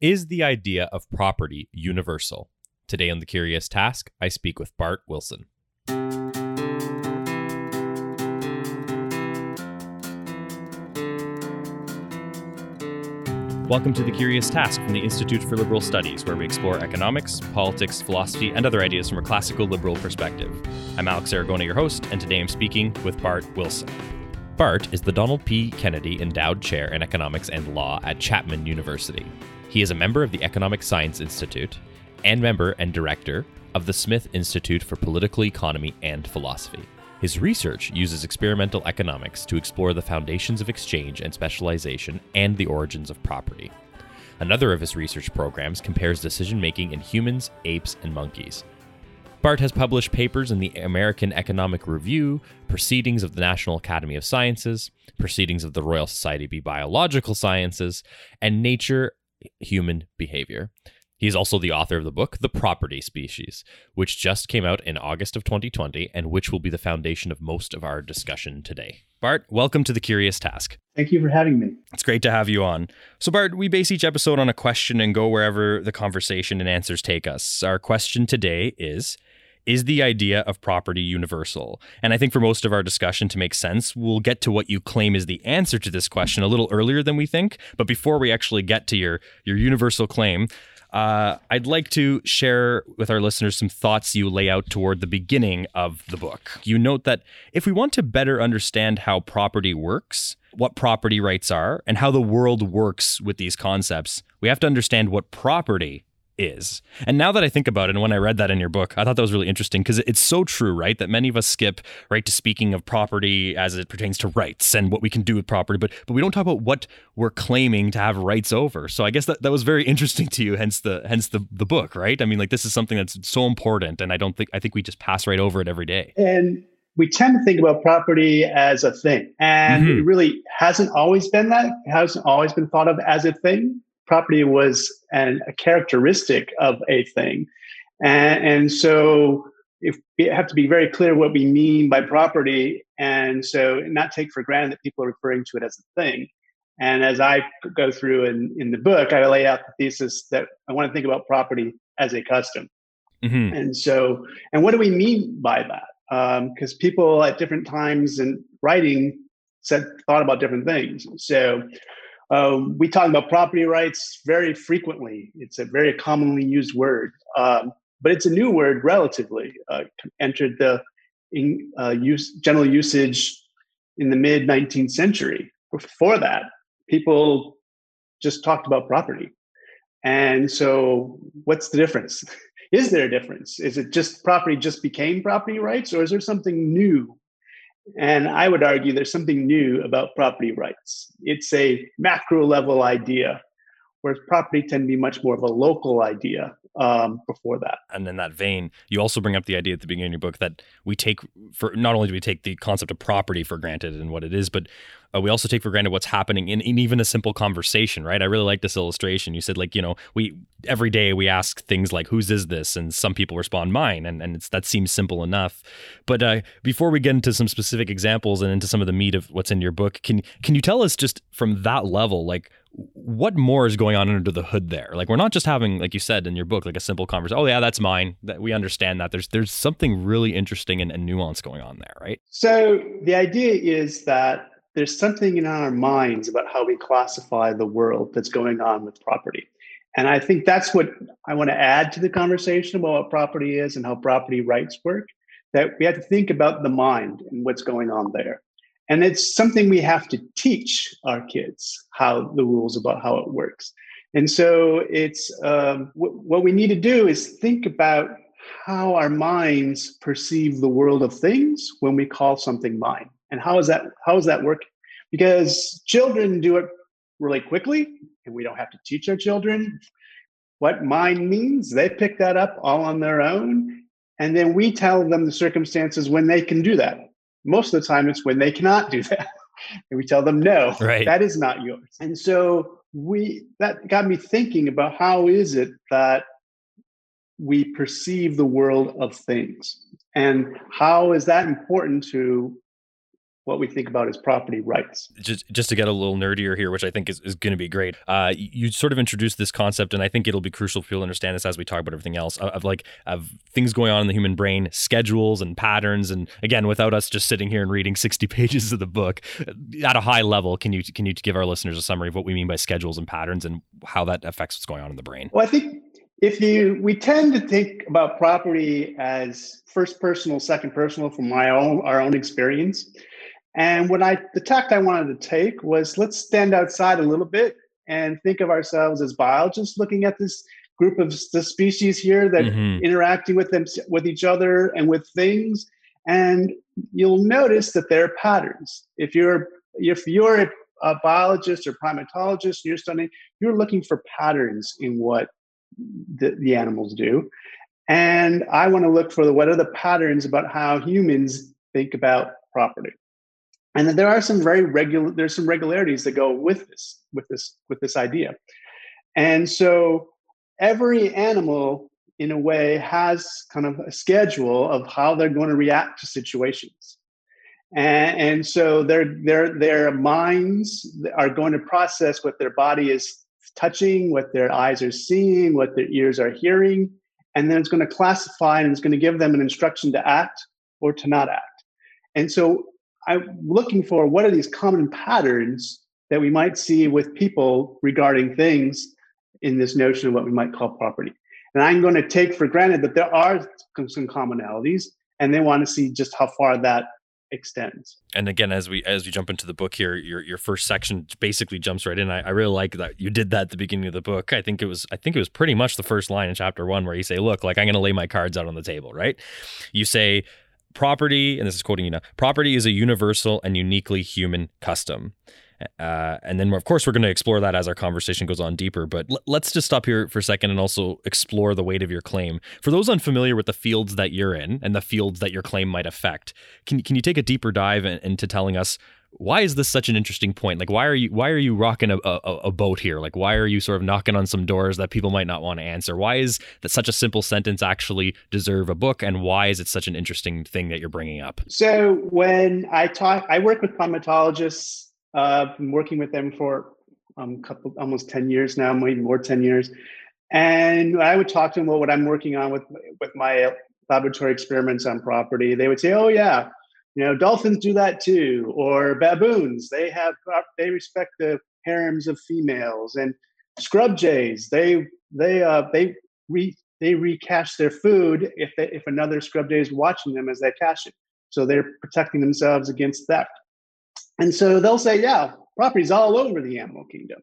Is the idea of property universal? Today on The Curious Task, I speak with Bart Wilson. Welcome to The Curious Task from the Institute for Liberal Studies, where we explore economics, politics, philosophy, and other ideas from a classical liberal perspective. I'm Alex Aragona, your host, and today I'm speaking with Bart Wilson. Bart is the Donald P. Kennedy Endowed Chair in Economics and Law at Chapman University. He is a member of the Economic Science Institute and member and director of the Smith Institute for Political Economy and Philosophy. His research uses experimental economics to explore the foundations of exchange and specialization and the origins of property. Another of his research programs compares decision-making in humans, apes, and monkeys. Bart has published papers in the American Economic Review, Proceedings of the National Academy of Sciences, Proceedings of the Royal Society of Biological Sciences, and Nature, Human Behavior. He is also the author of the book The Property Species, which just came out in August of 2020 and which will be the foundation of most of our discussion today. Bart, welcome to The Curious Task. Thank you for having me. It's great to have you on. So Bart, we base each episode on a question and go wherever the conversation and answers take us. Our question today is the idea of property universal? And I think for most of our discussion to make sense, we'll get to what you claim is the answer to this question a little earlier than we think. But before we actually get to your universal claim, I'd like to share with our listeners some thoughts you lay out toward the beginning of the book. You note that if we want to better understand how property works, what property rights are, and how the world works with these concepts, we have to understand what property is. And now that I think about it, and when I read that in your book, I thought that was really interesting because it's so true, right? That many of us skip right to speaking of property as it pertains to rights and what we can do with property, but we don't talk about what we're claiming to have rights over. So I guess that was very interesting to you, hence the book, right? I mean, like, this is something that's so important, and I think we just pass right over it every day. And we tend to think about property as a thing, and It really hasn't always been that. It hasn't always been thought of as a thing. Property was a characteristic of a thing. And so if we have to be very clear what we mean by property, and so not take for granted that people are referring to it as a thing. And as I go through in the book, I lay out the thesis that I want to think about property as a custom. Mm-hmm. And what do we mean by that? Because people at different times in writing thought about different things. So we talk about property rights very frequently. It's a very commonly used word, but it's a new word relatively. Entered the general usage in the mid-19th century. Before that, people just talked about property. And so what's the difference? Is there a difference? Is it just property just became property rights, or is there something new? And I would argue there's something new about property rights. It's a macro level idea, whereas property tend to be much more of a local idea before that. And in that vein, you also bring up the idea at the beginning of your book that not only do we take the concept of property for granted and what it is, but we also take for granted what's happening in even a simple conversation, right? I really like this illustration. You said, like, you know, every day we ask things like, whose is this? And some people respond, mine. And that seems simple enough. But before we get into some specific examples and into some of the meat of what's in your book, can you tell us just from that level, like, what more is going on under the hood there? Like, we're not just having, like you said in your book, like a simple conversation. Oh yeah, that's mine. That we understand that. There's something really interesting and nuance going on there, right? So the idea is that there's something in our minds about how we classify the world that's going on with property. And I think that's what I want to add to the conversation about what property is and how property rights work, that we have to think about the mind and what's going on there. And it's something we have to teach our kids, how the rules about how it works. And so it's what we need to do is think about how our minds perceive the world of things when we call something mine. And how is that working? Because children do it really quickly, and we don't have to teach our children what mine means. They pick that up all on their own, and then we tell them the circumstances when they can do that. Most of the time, it's when they cannot do that, and we tell them no, right, that is not yours. And so that got me thinking about how is it that we perceive the world of things, and how is that important to what we think about as property rights. Just to get a little nerdier here, which I think is going to be great. You sort of introduced this concept, and I think it'll be crucial for people to understand this as we talk about everything else, of things going on in the human brain, schedules and patterns. And again, without us just sitting here and reading 60 pages of the book, at a high level, can you give our listeners a summary of what we mean by schedules and patterns and how that affects what's going on in the brain? Well, I think we tend to think about property as first personal, second personal from our own experience. And the tact I wanted to take was, let's stand outside a little bit and think of ourselves as biologists looking at this group of the species here that interacting with each other and with things. And you'll notice that there are patterns. If you're a biologist or primatologist, you're looking for patterns in what the animals do. And I want to look for what are the patterns about how humans think about property. And then there are some regularities that go with this idea. And so every animal, in a way, has kind of a schedule of how they're going to react to situations. And so their minds are going to process what their body is touching, what their eyes are seeing, what their ears are hearing, and then it's going to classify and it's going to give them an instruction to act or to not act. And so I'm looking for what are these common patterns that we might see with people regarding things in this notion of what we might call property. And I'm going to take for granted that there are some commonalities, and they want to see just how far that extends. And again, as we jump into the book here, your first section basically jumps right in. I really like that you did that at the beginning of the book. I think it was pretty much the first line in chapter 1 where you say, look, like, I'm going to lay my cards out on the table, right? You say, property, and this is quoting you now, property is a universal and uniquely human custom. And then, of course, we're going to explore that as our conversation goes on deeper. But let's just stop here for a second and also explore the weight of your claim. For those unfamiliar with the fields that you're in and the fields that your claim might affect, can you take a deeper dive into telling us, why is this such an interesting point? Like, why are you rocking a boat here? Like, why are you sort of knocking on some doors that people might not want to answer? Why is that such a simple sentence actually deserve a book? And why is it such an interesting thing that you're bringing up? So when I work with primatologists. I've been working with them for almost 10 years now, maybe more 10 years. And I would talk to them about what I'm working on with my laboratory experiments on property. They would say, oh yeah, dolphins do that too, or baboons, they respect the harems of females, and scrub jays, they recache their food if another scrub jay is watching them as they cache it. So they're protecting themselves against theft. And so they'll say, yeah, property's all over the animal kingdom.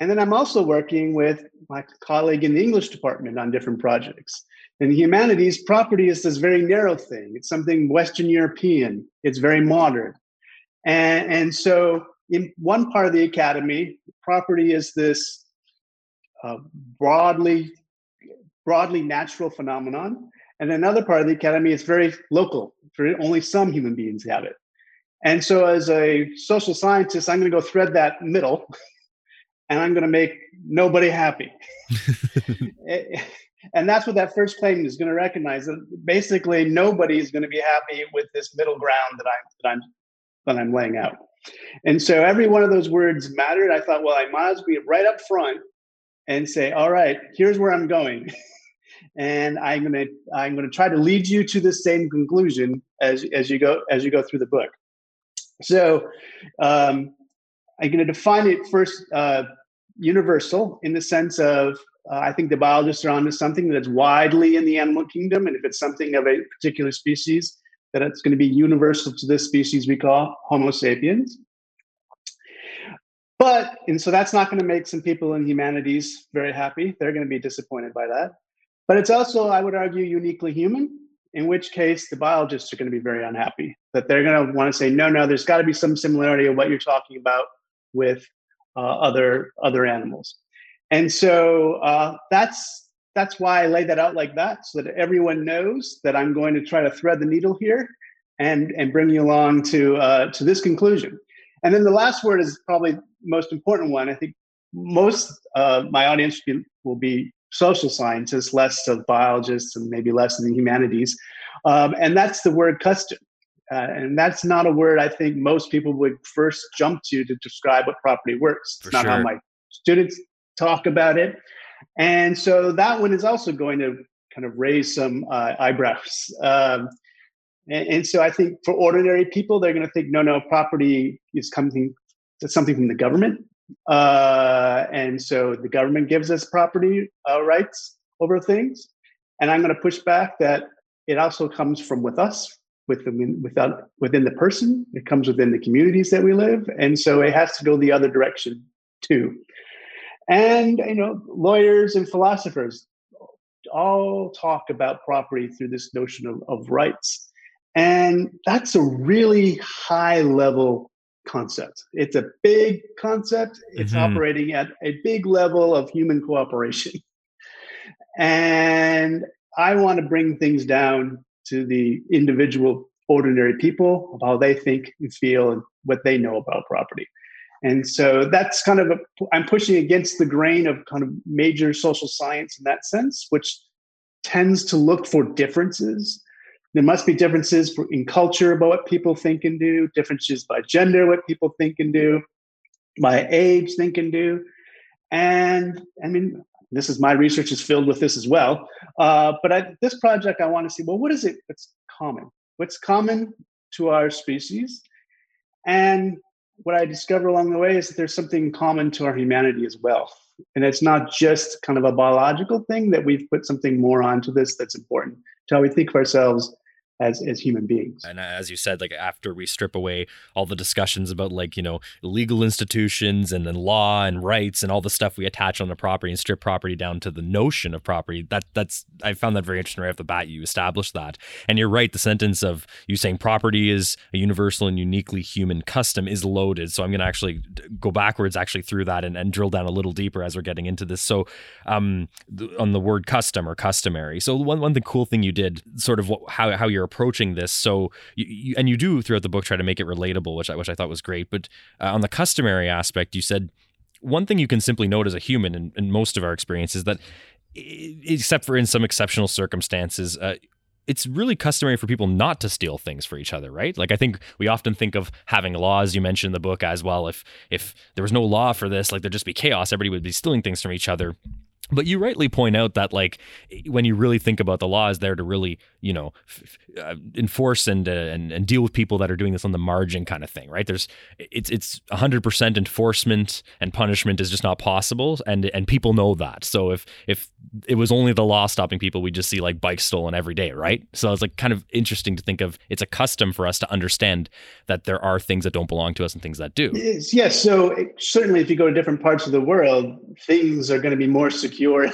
And then I'm also working with my colleague in the English department on different projects. In the humanities, property is this very narrow thing. It's something Western European. It's very modern. And so in one part of the academy, property is this broadly natural phenomenon. And another part of the academy is very local. Only some human beings have it. And so as a social scientist, I'm going to go thread that middle, and I'm going to make nobody happy. And that's what that first claim is going to recognize, that basically nobody is going to be happy with this middle ground that I'm laying out. And so every one of those words mattered. I thought, well, I might as well be right up front and say, all right, here's where I'm going. And I'm going to try to lead you to the same conclusion as you go through the book. So I'm going to define it first universal in the sense of I think the biologists are onto something that's widely in the animal kingdom. And if it's something of a particular species, that it's going to be universal to this species we call Homo sapiens. But, and so that's not going to make some people in humanities very happy. They're going to be disappointed by that. But it's also, I would argue, uniquely human, in which case the biologists are going to be very unhappy, that they're going to want to say, no, there's got to be some similarity of what you're talking about with other animals. And so that's why I laid that out like that, so that everyone knows that I'm going to try to thread the needle here and bring you along to this conclusion. And then the last word is probably the most important one. I think most my audience will be social scientists, less of biologists, and maybe less in the humanities. And that's the word custom. And that's not a word I think most people would first jump to describe what property works. It's not how my students talk about it. And so that one is also going to kind of raise some eyebrows. And so I think for ordinary people, they're going to think, no, property is something from the government. And so the government gives us property rights over things. And I'm going to push back that it also comes from with us, within the person. It comes within the communities that we live. And so it has to go the other direction too. And, lawyers and philosophers all talk about property through this notion of rights. And that's a really high level concept. It's a big concept. It's operating at a big level of human cooperation. And I want to bring things down to the individual ordinary people of how they think and feel and what they know about property. And so that's kind of, I'm pushing against the grain of kind of major social science in that sense, which tends to look for differences. There must be differences in culture about what people think and do, differences by gender, what people think and do, by age, think and do. And I mean, this is my research is filled with this as well. But this project, I want to see, what is it that's common? What's common to our species? And what I discover along the way is that there's something common to our humanity as well. And it's not just kind of a biological thing, that we've put something more onto this that's important to how we think of ourselves as human beings. And as you said, after we strip away all the discussions about legal institutions and then law and rights and all the stuff we attach on the property and strip property down to the notion of property, that's I found that very interesting right off the bat. You established that. And you're right. The sentence of you saying property is a universal and uniquely human custom is loaded. So I'm going to actually go backwards through that and drill down a little deeper as we're getting into this. So on the word custom or customary. So one cool thing you did, sort of how you're approaching this, so you and you do throughout the book try to make it relatable, which I thought was great. But on the customary aspect, you said one thing you can simply note as a human in most of our experience is that, except for in some exceptional circumstances, it's really customary for people not to steal things for each other, right? I think we often think of having laws, you mentioned in the book as well, if there was no law for this, there'd just be chaos, everybody would be stealing things from each other. But you rightly point out that, when you really think about the law, is there to really, enforce and deal with people that are doing this on the margin kind of thing, right? It's 100% enforcement and punishment is just not possible, and people know that. So if it was only the law stopping people, we just see bikes stolen every day, right? So it's kind of interesting to think of. It's a custom for us to understand that there are things that don't belong to us and things that do. Yes. So certainly, if you go to different parts of the world, things are going to be more secure. Your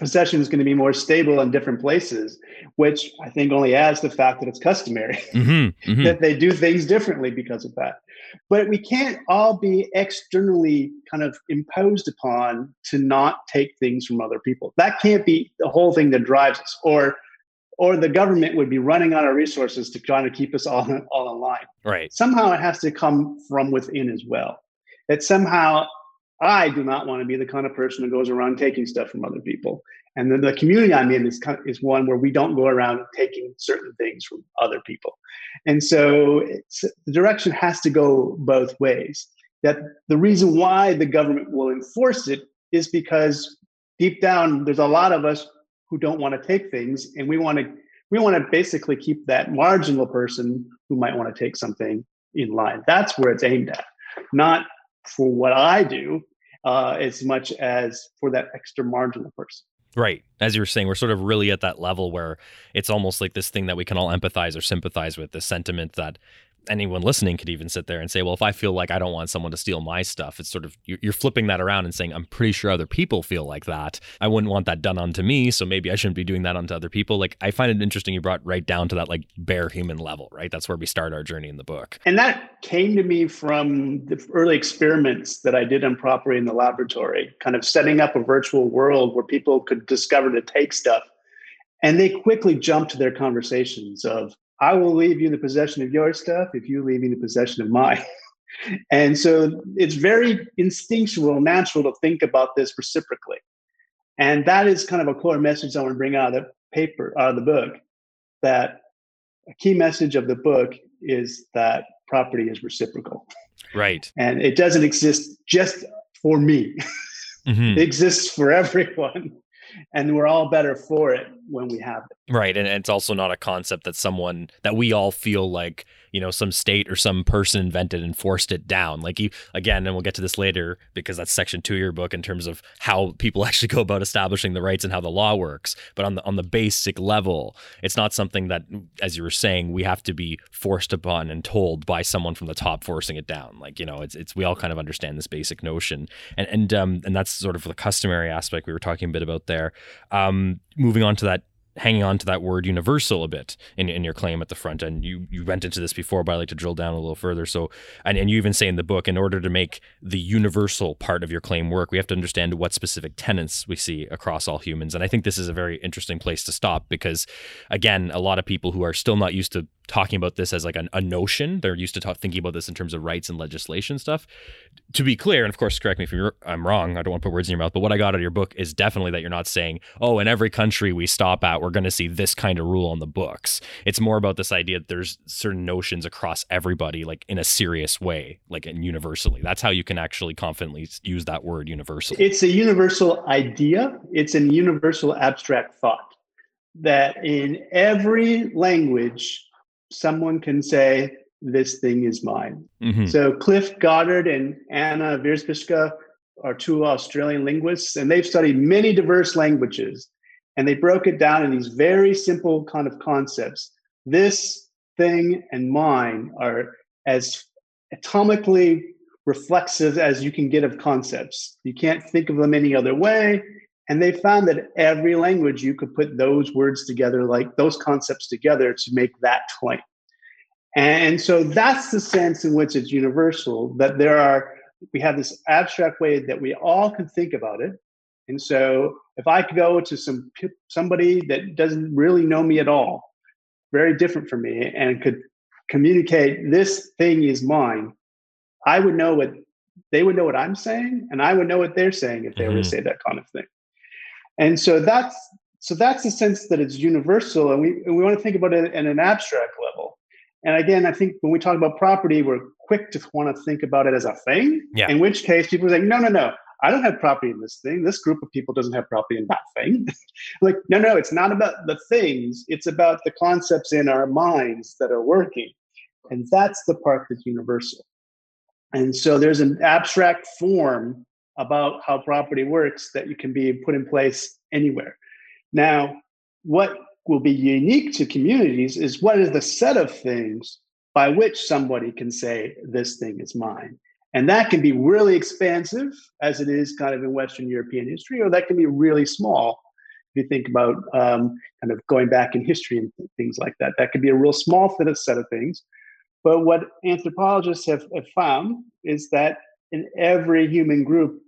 possession is going to be more stable in different places, which I think only adds the fact that it's customary that they do things differently because of that. But we can't all be externally kind of imposed upon to not take things from other people. That can't be the whole thing that drives us, or the government would be running out of resources to try to keep us all in line. Right. Somehow it has to come from within as well. That somehow I do not want to be the kind of person who goes around taking stuff from other people. And then the community I'm in is one where we don't go around taking certain things from other people. And so the direction has to go both ways. That the reason why the government will enforce it is because deep down, there's a lot of us who don't want to take things. And we want to basically keep that marginal person who might want to take something in line. That's where it's aimed at, not for what I do, as much as for that extra marginal person. Right. As you were saying, we're sort of really at that level where it's almost like this thing that we can all empathize or sympathize with, the sentiment that anyone listening could even sit there and say, well, if I feel like I don't want someone to steal my stuff, it's sort of, you're flipping that around and saying, I'm pretty sure other people feel like that. I wouldn't want that done onto me, so maybe I shouldn't be doing that onto other people. I find it interesting you brought right down to that bare human level, right? That's where we start our journey in the book. And that came to me from the early experiments that I did on property in the laboratory, kind of setting up a virtual world where people could discover to take stuff. And they quickly jumped to their conversations of, I will leave you in the possession of your stuff if you leave me in the possession of mine. And so it's very instinctual, natural to think about this reciprocally. And that is kind of a core message I want to bring out of the book, that a key message of the book is that property is reciprocal. Right. And it doesn't exist just for me. Mm-hmm. It exists for everyone. And we're all better for it when we have it. Right. And it's also not a concept that someone, that we all feel like, you know, some state or some person invented and forced it down. Like, again, and we'll get to this later because that's section 2 of your book in terms of how people actually go about establishing the rights and how the law works. But on the basic level, it's not something that, as you were saying, we have to be forced upon and told by someone from the top forcing it down. Like, you know, it's we all kind of understand this basic notion. And that's sort of the customary aspect we were talking a bit about there. Moving on to that, hanging on to that word universal a bit in your claim at the front. And you went into this before, but I'd like to drill down a little further. So, and you even say in the book, in order to make the universal part of your claim work, we have to understand what specific tenets we see across all humans. And I think this is a very interesting place to stop because, again, a lot of people who are still not used to talking about this as like a notion, they're used to thinking about this in terms of rights and legislation stuff. To be clear, and of course, correct me if I'm wrong, I don't want to put words in your mouth, but what I got out of your book is definitely that you're not saying, in every country we stop at, we're going to see this kind of rule on the books. It's more about this idea that there's certain notions across everybody, like in a serious way, like in universally. That's how you can actually confidently use that word universal. It's a universal idea. It's a universal abstract thought that in every language, someone can say, this thing is mine. Mm-hmm. So Cliff Goddard and Anna Wierzbicka are two Australian linguists, and they've studied many diverse languages. And they broke it down in these very simple kind of concepts. This thing and mine are as atomically reflexive as you can get of concepts. You can't think of them any other way. And they found that every language you could put those words together, like those concepts together, to make that claim. And so that's the sense in which it's universal, that we have this abstract way that we all can think about it. And so if I could go to somebody that doesn't really know me at all, very different from me, and could communicate, this thing is mine, they would know what I'm saying, and I would know what they're saying if they were to say that kind of thing. And so that's the sense that it's universal, and we want to think about it at an abstract level. And again, I think when we talk about property, we're quick to want to think about it as a thing, in which case people are like, no, I don't have property in this thing. This group of people doesn't have property in that thing. Like, no, it's not about the things. It's about the concepts in our minds that are working. And that's the part that's universal. And so there's an abstract form about how property works that you can be put in place anywhere. Now, what will be unique to communities is what is the set of things by which somebody can say, this thing is mine. And that can be really expansive, as it is kind of in Western European history, or that can be really small. If you think about kind of going back in history and things like that, that could be a real small set of things. But what anthropologists have found is that in every human group,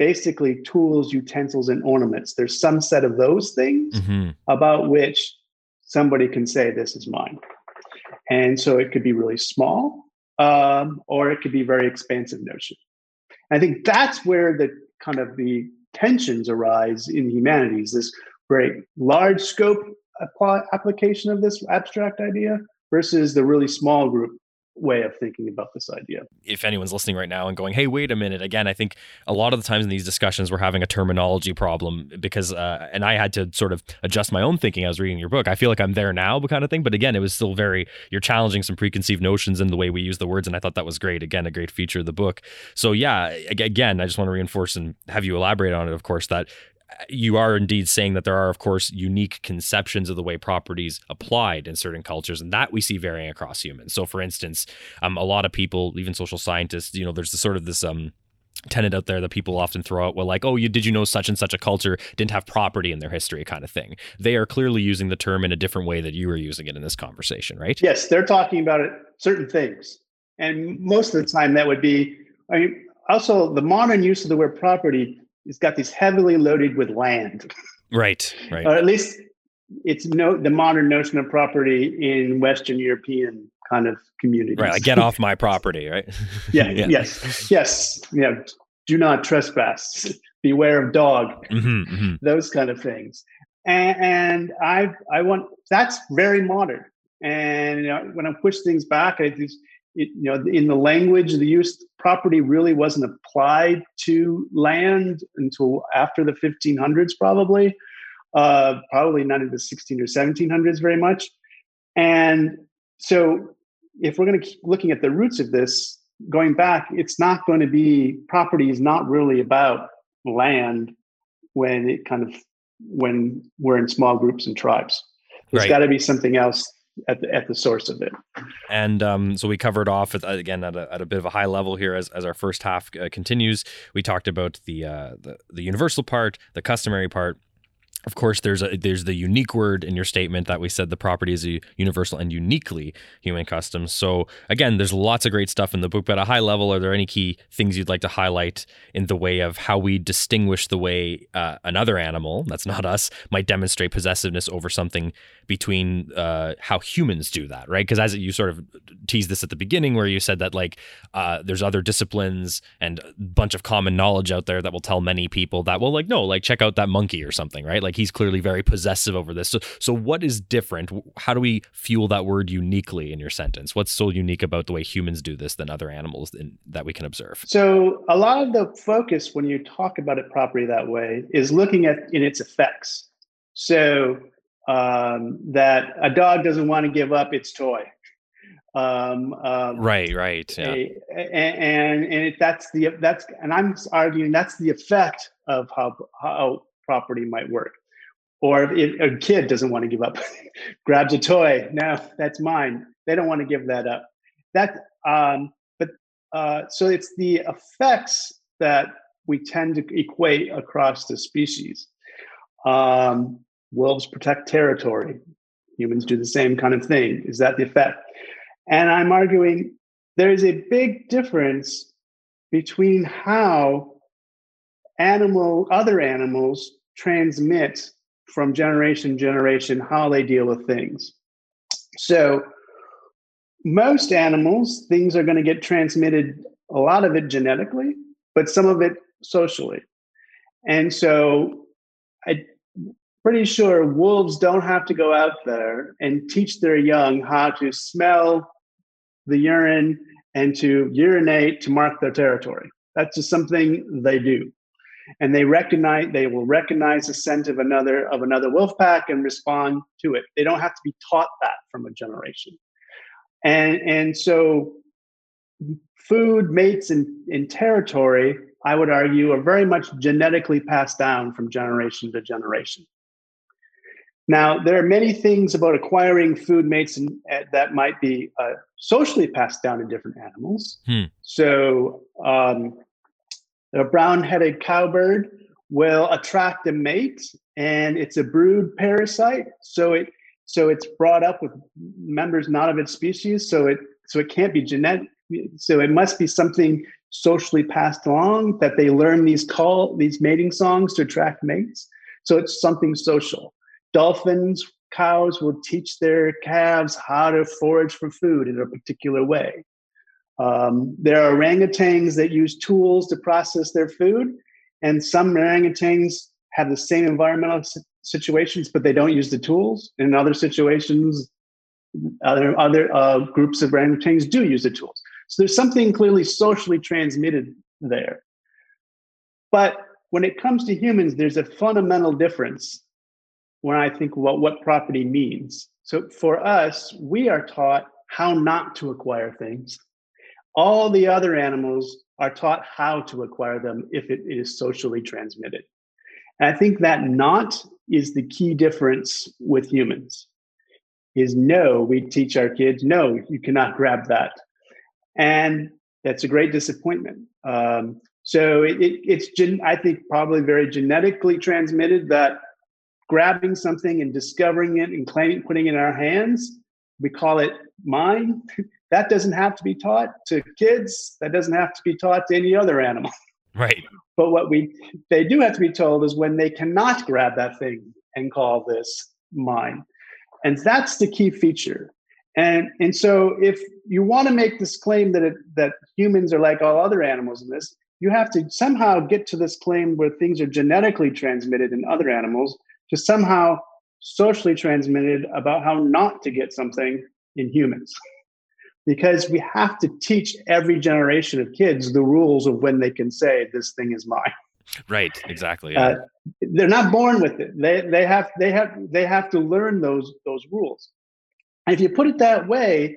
basically tools, utensils, and ornaments, there's some set of those things about which somebody can say, this is mine. And so it could be really small, or it could be very expansive notion. And I think that's where the kind of the tensions arise in humanities, this very large scope application of this abstract idea versus the really small group way of thinking about this idea. If anyone's listening right now and going, hey, wait a minute. Again, I think a lot of the times in these discussions, we're having a terminology problem because, and I had to sort of adjust my own thinking. I was reading your book. I feel like I'm there now kind of thing. But again, it was still you're challenging some preconceived notions in the way we use the words. And I thought that was great. Again, a great feature of the book. So yeah, again, I just want to reinforce and have you elaborate on it, of course, that you are indeed saying that there are, of course, unique conceptions of the way properties applied in certain cultures, and that we see varying across humans. So, for instance, a lot of people, even social scientists, you know, there's this tenet out there that people often throw out, well, like, did you know such and such a culture didn't have property in their history kind of thing? They are clearly using the term in a different way that you were using it in this conversation, right? Yes, they're talking about it, certain things. And most of the time that would be, also the modern use of the word property, it's got these heavily loaded with land. Right. Or at least it's the modern notion of property in Western European kind of communities. Right, like get off my property, right? Yeah. Yes. You know, do not trespass. Beware of dog. Those kind of things. And I want, that's very modern. And when I push things back, I just, in the language, the use property really wasn't applied to land until after the 1500s, probably not in the 16 or 1700s very much. And so if we're going to keep looking at the roots of this, going back, it's not going to be, property is not really about land when it when we're in small groups and tribes. There's got to be something else at the source of it. And so we covered off again at a bit of a high level here as our first half continues. We talked about the universal part, the customary part. Of course, there's the unique word in your statement that we said the property is a universal and uniquely human custom. So again, there's lots of great stuff in the book, but at a high level, are there any key things you'd like to highlight in the way of how we distinguish the way another animal, that's not us, might demonstrate possessiveness over something between how humans do that, right? Because as you sort of teased this at the beginning where you said that there's other disciplines and a bunch of common knowledge out there that will tell many people that, well, check out that monkey or something, right? He's clearly very possessive over this. So what is different? How do we fuel that word uniquely in your sentence? What's so unique about the way humans do this than other animals that we can observe? So a lot of the focus when you talk about it properly that way is looking at in its effects. So that a dog doesn't want to give up its toy. Right. Yeah. And I'm arguing that's the effect of how property might work. Or if a kid doesn't want to give up, grabs a toy, no, that's mine. They don't want to give that up. So it's the effects that we tend to equate across the species. Wolves protect territory. Humans do the same kind of thing. Is that the effect? And I'm arguing there is a big difference between how other animals transmit from generation to generation how they deal with things. So most animals, things are going to get transmitted, a lot of it genetically, but some of it socially. And so I'm pretty sure wolves don't have to go out there and teach their young how to smell the urine and to urinate to mark their territory. That's just something they do. And they will recognize the scent of another wolf pack and respond to it. They don't have to be taught that from a generation. And so food, mates, and territory, I would argue, are very much genetically passed down from generation to generation. Now, there are many things about acquiring food, mates, and that might be socially passed down in different animals. So a brown-headed cowbird will attract a mate, and it's a brood parasite. So it's brought up with members not of its species. So it can't be genetic. So it must be something socially passed along that they learn these mating songs to attract mates. So it's something social. Dolphins, cows will teach their calves how to forage for food in a particular way. There are orangutans that use tools to process their food, and some orangutans have the same environmental situations, but they don't use the tools. In other situations, other groups of orangutans do use the tools. So there's something clearly socially transmitted there. But when it comes to humans, there's a fundamental difference when I think about what property means. So for us, we are taught how not to acquire things. All the other animals are taught how to acquire them if it is socially transmitted. And I think that not is the key difference with humans, is no, we teach our kids, no, you cannot grab that. And that's a great disappointment. So it's I think, probably very genetically transmitted that grabbing something and discovering it and claiming, putting it in our hands, we call it mine. That doesn't have to be taught to kids. That doesn't have to be taught to any other animal. Right. But what they do have to be told is when they cannot grab that thing and call this mine. And that's the key feature. And so if you want to make this claim that humans are like all other animals in this, you have to somehow get to this claim where things are genetically transmitted in other animals to somehow socially transmitted about how not to get something in humans, because we have to teach every generation of kids the rules of when they can say this thing is mine. Right. Exactly. They're not born with it. They have to learn those rules. And if you put it that way,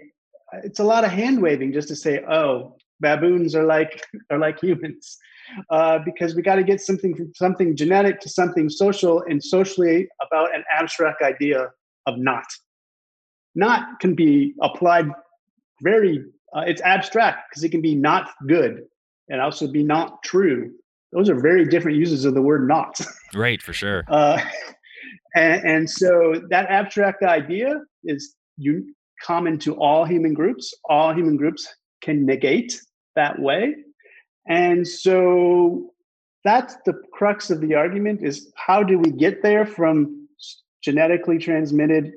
it's a lot of hand waving just to say, oh, baboons are like humans, because we got to get something from something genetic to something social, and socially about an abstract idea of not. Not can be applied very, it's abstract because it can be not good and also be not true. Those are very different uses of the word not. Right, for sure. And so that abstract idea is common to all human groups. All human groups can negate that way. And so that's the crux of the argument, is how do we get there from genetically transmitted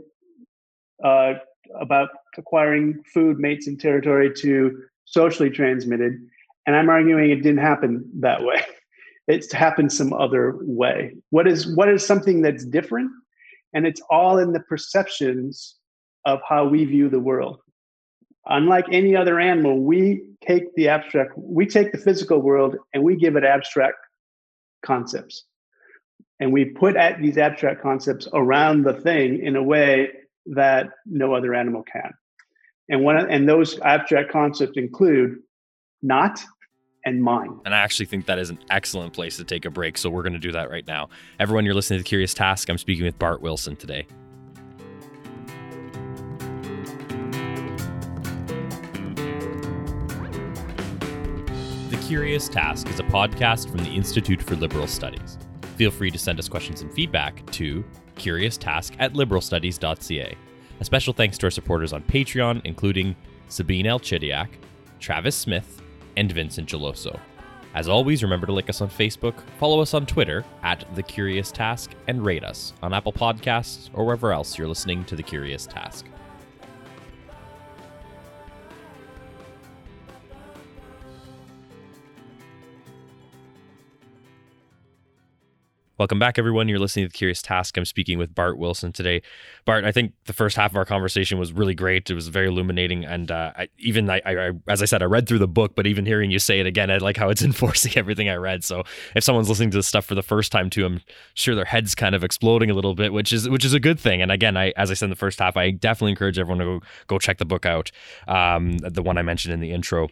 about acquiring food, mates, and territory to socially transmitted. And I'm arguing it didn't happen that way. It's happened some other way. What is something that's different? And it's all in the perceptions of how we view the world. Unlike any other animal, we take the physical world and we give it abstract concepts. And we put at these abstract concepts around the thing in a way that no other animal can. And those abstract concepts include not and mine. And I actually think that is an excellent place to take a break. So we're going to do that right now. Everyone, you're listening to The Curious Task. I'm speaking with Bart Wilson today. The Curious Task is a podcast from the Institute for Liberal Studies. Feel free to send us questions and feedback to CuriousTask@liberalstudies.ca. A special thanks to our supporters on Patreon, including Sabine L. Chidiak, Travis Smith, and Vincent Geloso. As always, remember to like us on Facebook, follow us on Twitter @The Curious Task, and rate us on Apple Podcasts or wherever else you're listening to The Curious Task. Welcome back, everyone. You're listening to The Curious Task. I'm speaking with Bart Wilson today. Bart, I think the first half of our conversation was really great. It was very illuminating. And as I said, I read through the book, but even hearing you say it again, I like how it's enforcing everything I read. So if someone's listening to this stuff for the first time too, I'm sure their head's kind of exploding a little bit, which is a good thing. And again, as I said in the first half, I definitely encourage everyone to go check the book out, the one I mentioned in the intro.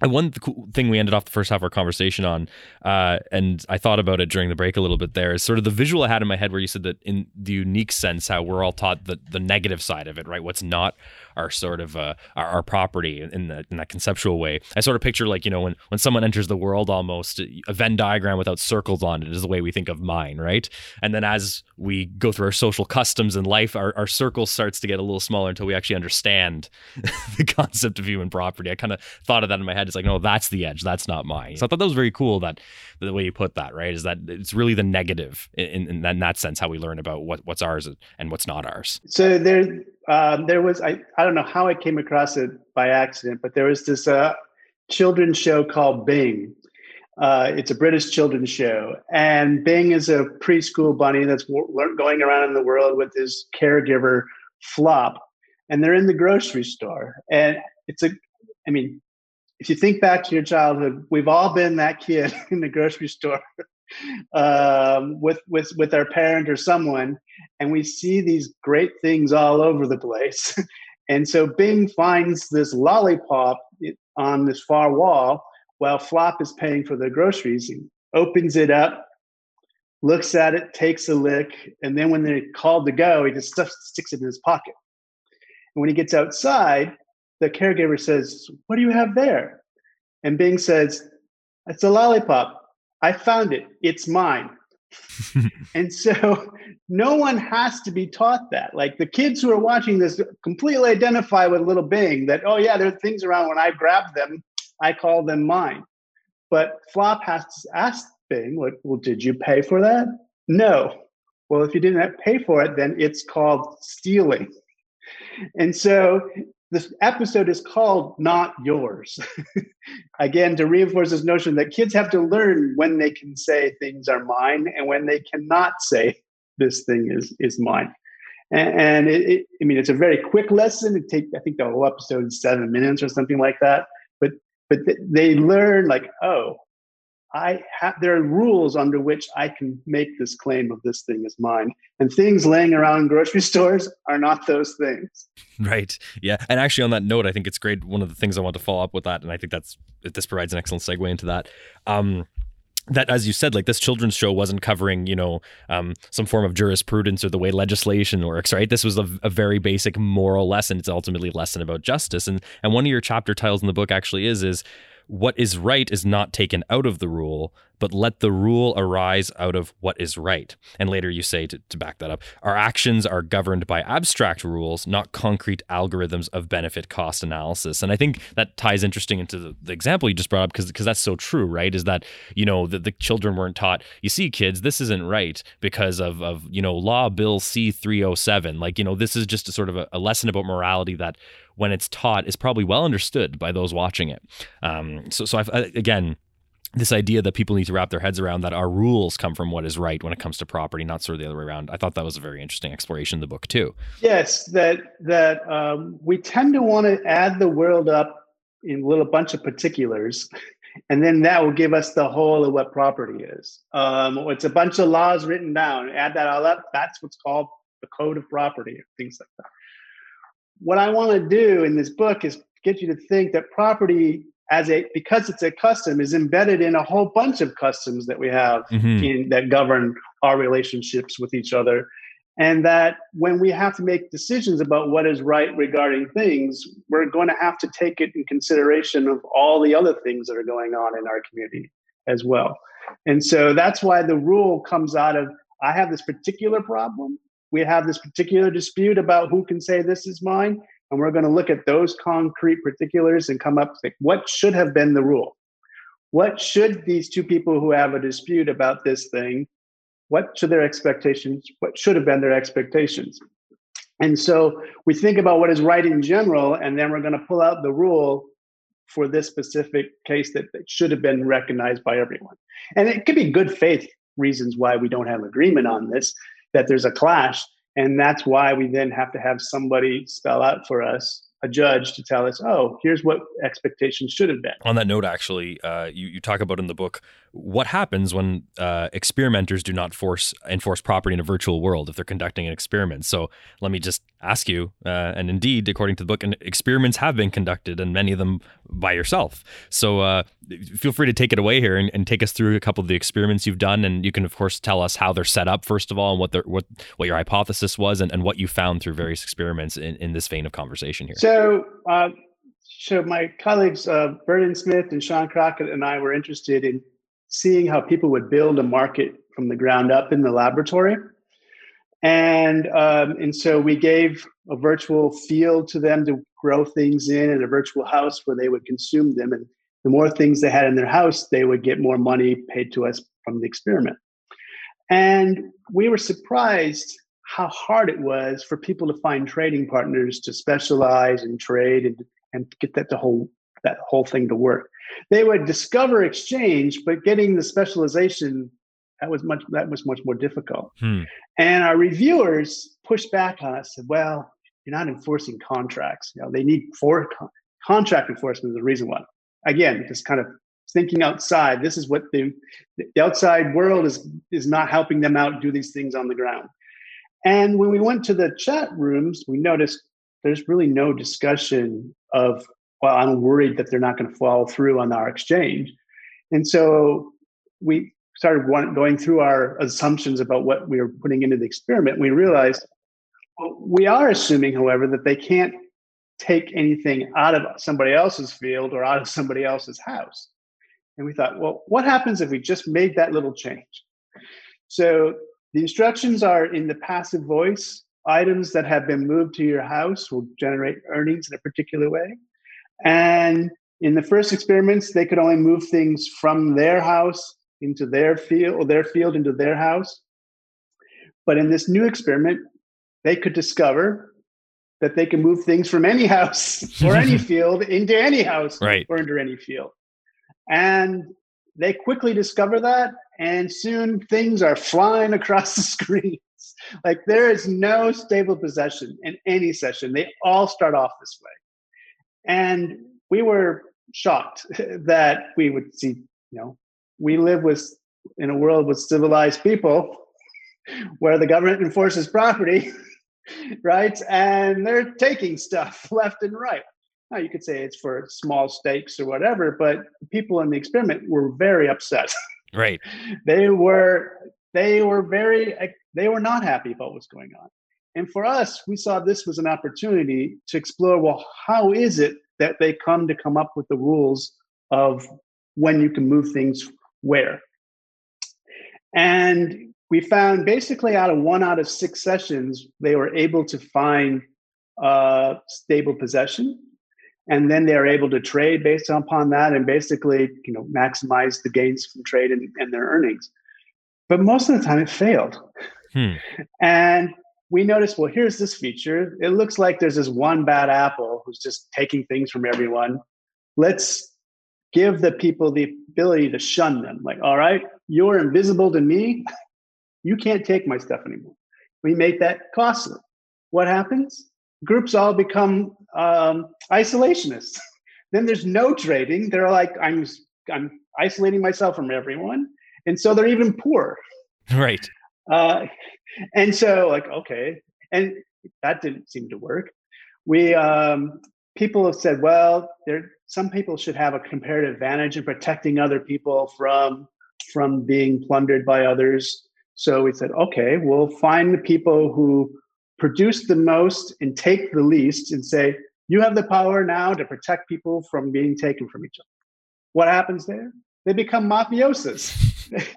And one cool thing we ended off the first half of our conversation on, and I thought about it during the break a little bit there, is sort of the visual I had in my head where you said that in the unique sense, how we're all taught the negative side of it, right? What's not our sort of our property in that conceptual way. I sort of picture, like, you know, when someone enters the world, almost a Venn diagram without circles on it is the way we think of mine, right? And then as we go through our social customs in life, our circle starts to get a little smaller until we actually understand the concept of human property. I kind of thought of that in my head. It's like, no, that's the edge. That's not mine. So I thought that was very cool, that the way you put that, right? Is that it's really the negative in that sense, how we learn about what's ours and what's not ours. So there was, I don't know how I came across it by accident, but there was this children's show called Bing. It's a British children's show. And Bing is a preschool bunny that's going around in the world with his caregiver, Flop. And they're in the grocery store. And if you think back to your childhood, we've all been that kid in the grocery store with our parent or someone, and we see these great things all over the place. And so Bing finds this lollipop on this far wall while Flop is paying for the groceries. He opens it up, looks at it, takes a lick, and then when they're called to go, he just sticks it in his pocket. And when he gets outside, the caregiver says, "What do you have there?" And Bing says, "It's a lollipop. I found it. It's mine." And so no one has to be taught that. Like, the kids who are watching this completely identify with little Bing, that, oh yeah, there are things around, when I grab them, I call them mine. But Flop has to ask Bing, well, did you pay for that? No. Well, if you didn't pay for it, then it's called stealing. And so this episode is called Not Yours. Again, to reinforce this notion that kids have to learn when they can say things are mine and when they cannot say this thing is mine. And I mean, it's a very quick lesson. It takes, I think, the whole episode is 7 minutes or something like that. But they learn, like, oh, there are rules under which I can make this claim of this thing is mine. And things laying around in grocery stores are not those things. Right. Yeah. And actually, on that note, I think it's great. One of the things I want to follow up with that, and I think this provides an excellent segue into that. That, as you said, like, this children's show wasn't covering, some form of jurisprudence or the way legislation works, right? This was a very basic moral lesson. It's ultimately a lesson about justice. And one of your chapter titles in the book actually is what is right is not taken out of the rule, but let the rule arise out of what is right. And later you say, to back that up, our actions are governed by abstract rules, not concrete algorithms of benefit cost analysis. And I think that ties interesting into the example you just brought up, because that's so true, right? Is that, the children weren't taught, you see, kids, this isn't right because of Law Bill C-307. This is just a sort of a lesson about morality that, when it's taught, is probably well understood by those watching it. So, this idea that people need to wrap their heads around that our rules come from what is right when it comes to property, not sort of the other way around. I thought that was a very interesting exploration in the book too. Yes, that we tend to want to add the world up in a little bunch of particulars, and then that will give us the whole of what property is. It's a bunch of laws written down. Add that all up. That's what's called the code of property, things like that. What I want to do in this book is get you to think that property, because it's a custom, is embedded in a whole bunch of customs that we have that govern our relationships with each other. And that when we have to make decisions about what is right regarding things, we're going to have to take it in consideration of all the other things that are going on in our community as well. And so that's why the rule comes out of, I have this particular problem. We have this particular dispute about who can say this is mine. And we're going to look at those concrete particulars and come up with what should have been the rule. What should these two people who have a dispute about this thing, what should have been their expectations? And so we think about what is right in general, and then we're going to pull out the rule for this specific case that should have been recognized by everyone. And it could be good faith reasons why we don't have agreement on this, that there's a clash. And that's why we then have to have somebody spell out for us, a judge, to tell us, oh, here's what expectations should have been. On that note, actually, you talk about in the book what happens when experimenters do not enforce property in a virtual world if they're conducting an experiment. So let me just ask you, and indeed, according to the book, experiments have been conducted, and many of them by yourself. So feel free to take it away here and take us through a couple of the experiments you've done. And you can, of course, tell us how they're set up, first of all, and what your hypothesis was and what you found through various experiments in this vein of conversation here. So my colleagues, Vernon Smith and Sean Crockett, and I were interested in seeing how people would build a market from the ground up in the laboratory. And so we gave a virtual field to them to grow things in, and a virtual house where they would consume them. And the more things they had in their house, they would get more money paid to us from the experiment. And we were surprised how hard it was for people to find trading partners to specialize and trade and get that whole thing to work. They would discover exchange, but getting the specialization, that was much more difficult. And our reviewers pushed back on us, said, well, you're not enforcing contracts. They need contract enforcement is the reason why. Again, just kind of thinking outside. This is what the outside world is not helping them out do these things on the ground. And when we went to the chat rooms, we noticed there's really no discussion of, well, I'm worried that they're not going to follow through on our exchange. And so we started going through our assumptions about what we were putting into the experiment. We realized, we are assuming, however, that they can't take anything out of somebody else's field or out of somebody else's house. And we thought, well, what happens if we just made that little change? So the instructions are in the passive voice. Items that have been moved to your house will generate earnings in a particular way. And in the first experiments, they could only move things from their house into their field, or their field into their house. But in this new experiment, they could discover that they can move things from any house or any field into any house, right, or into any field. And they quickly discover that, and soon things are flying across the screens. Like, there is no stable possession in any session. They all start off this way. And we were shocked that we would see, we live in a world with civilized people where the government enforces property rights, and they're taking stuff left and right. Now, you could say it's for small stakes or whatever, but people in the experiment were very upset. Right. They were not happy about what was going on. And for us, we saw this was an opportunity to explore, well, how is it that they come up with the rules of when you can move things where? And we found basically out of 6 sessions, they were able to find stable possession. And then they're able to trade based upon that and basically, maximize the gains from trade and their earnings. But most of the time it failed. Hmm. And we noticed, well, here's this feature. It looks like there's this one bad apple who's just taking things from everyone. Let's give the people the ability to shun them. Like, all right, you're invisible to me. You can't take my stuff anymore. We make that costly. What happens? Groups all become isolationists. Then there's no trading. They're like, I'm isolating myself from everyone. And so they're even poorer. Right. And so, like, okay. And that didn't seem to work. People have said, well, some people should have a comparative advantage in protecting other people from being plundered by others. So we said, okay, we'll find the people who produce the most and take the least and say, you have the power now to protect people from being taken from each other. What happens there? They become mafiosas.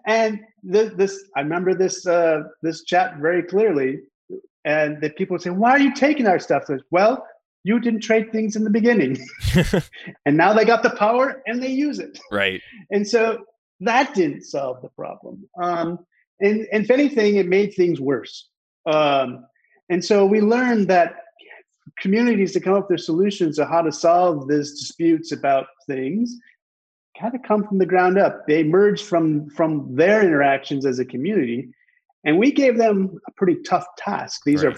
And I remember this chat very clearly. And the people would say, why are you taking our stuff? So, well, you didn't trade things in the beginning. And now they got the power and they use it. Right. And so that didn't solve the problem. And if anything, it made things worse. And so we learned that communities to come up with their solutions of how to solve these disputes about things had to come from the ground up. They emerged from their interactions as a community, and we gave them a pretty tough task. These right.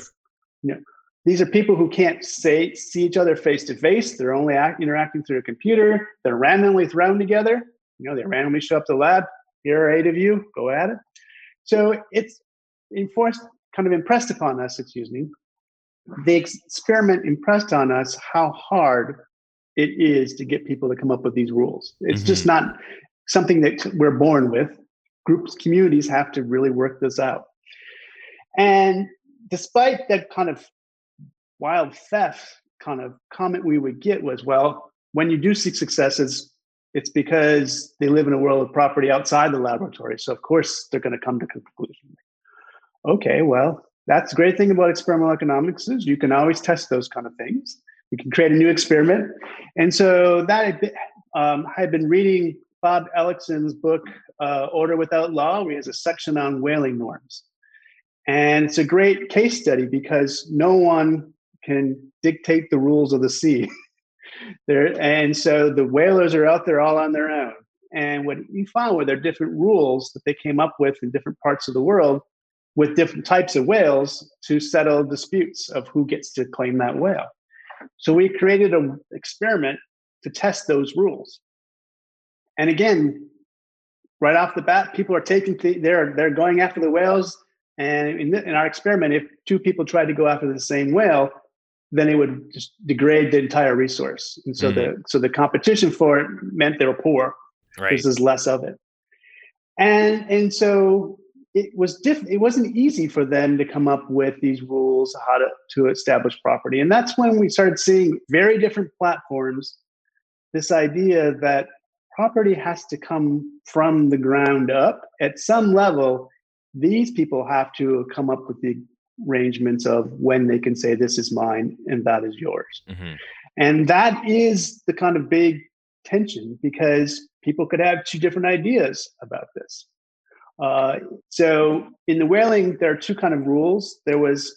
are, these are people who can't see each other face to face. They're only interacting through a computer. They're randomly thrown together. They randomly show up to the lab. Here are 8 of you. Go at it. So it's impressed upon us. The experiment impressed on us how hard it is to get people to come up with these rules. It's mm-hmm. just not something that we're born with. Groups, communities have to really work this out. And despite that kind of wild theft kind of comment we would get was, well, when you do see successes, it's because they live in a world of property outside the laboratory. So of course they're going to come to conclusion. Okay, well, that's the great thing about experimental economics is you can always test those kind of things. We can create a new experiment. And so that I had been reading Bob Ellickson's book, Order Without Law, where he has a section on whaling norms. And it's a great case study because no one can dictate the rules of the sea. And so the whalers are out there all on their own. And what we found were there different rules that they came up with in different parts of the world with different types of whales to settle disputes of who gets to claim that whale. So we created an experiment to test those rules. And again, right off the bat, people are they're going after the whales. And in our experiment, if 2 people tried to go after the same whale, then it would just degrade the entire resource. And so the competition for it meant they were poor. Right. Because there's less of it. And so it wasn't easy for them to come up with these rules how to establish property. And that's when we started seeing very different platforms, this idea that property has to come from the ground up. At some level, these people have to come up with the arrangements of when they can say this is mine and that is yours. Mm-hmm. And that is the kind of big tension because people could have 2 different ideas about this. So in the whaling, there are 2 kind of rules. There was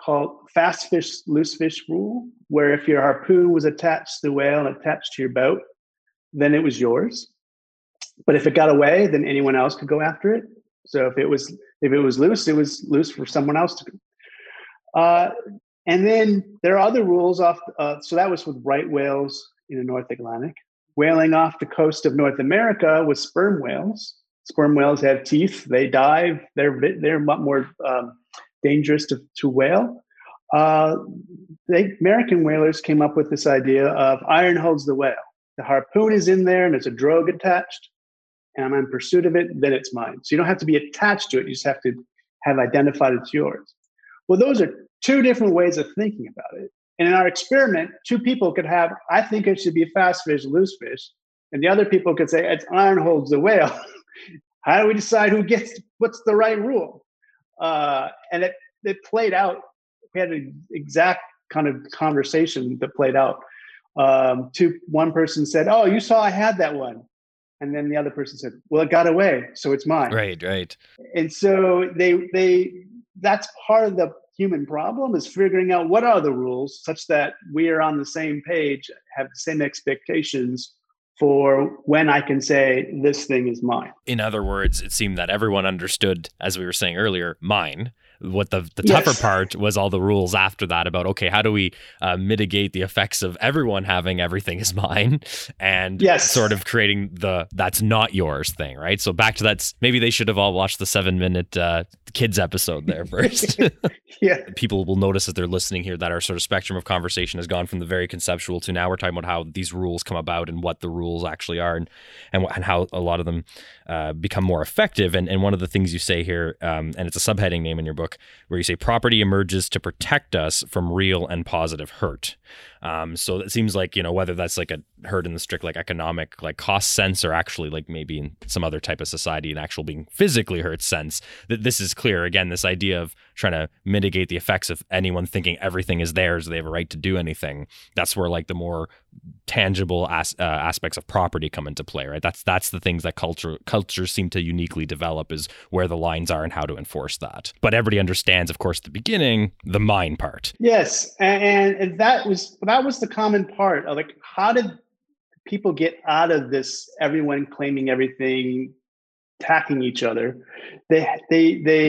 called fast fish, loose fish rule, where if your harpoon was attached to the whale and attached to your boat, then it was yours. But if it got away, then anyone else could go after it. So if it was loose, it was loose for someone else to do. And then there are other rules off. So that was with right whales in the North Atlantic. Whaling off the coast of North America with sperm whales. Sperm whales have teeth. They dive. They're much more dangerous to whale. American whalers came up with this idea of iron holds the whale. The harpoon is in there and there's a drogue attached, and I'm in pursuit of it, then it's mine. So you don't have to be attached to it. You just have to have identified it's yours. Well, those are two different ways of thinking about it. And in our experiment, two people could have, I think it should be fast fish, loose fish. And the other people could say, it's iron holds the whale. How do we decide who gets, what's the right rule? And it played out. We had an exact kind of conversation that played out. One person said, oh, you saw I had that one. And then the other person said, well, it got away, so it's mine. Right. And so that's part of the human problem, is figuring out what are the rules such that we are on the same page, have the same expectations for when I can say this thing is mine. In other words, it seemed that everyone understood, as we were saying earlier, mine. What the tougher part was all the rules after that about, okay, how do we mitigate the effects of everyone having everything is mine and sort of creating the that's not yours thing, right? So back to that, maybe they should have all watched the 7-minute kids episode there first. People will notice as they're listening here that our sort of spectrum of conversation has gone from the very conceptual to now we're talking about how these rules come about and what the rules actually are and how a lot of them become more effective. And one of the things you say here, and it's a subheading name in your book, where you say property emerges to protect us from real and positive hurt. So it seems like, you know, whether that's like a hurt in the strict like economic like cost sense or actually like maybe in some other type of society an actual being physically hurt sense, that this is clear. Again, this idea of trying to mitigate the effects of anyone thinking everything is theirs, they have a right to do anything. That's where like the more tangible aspects of property come into play, right? That's the things that cultures seem to uniquely develop, is where the lines are and how to enforce that. But everybody understands, of course, at the beginning, the mine part. Yes, and that was the common part of like, how did people get out of this? Everyone claiming everything, attacking each other. They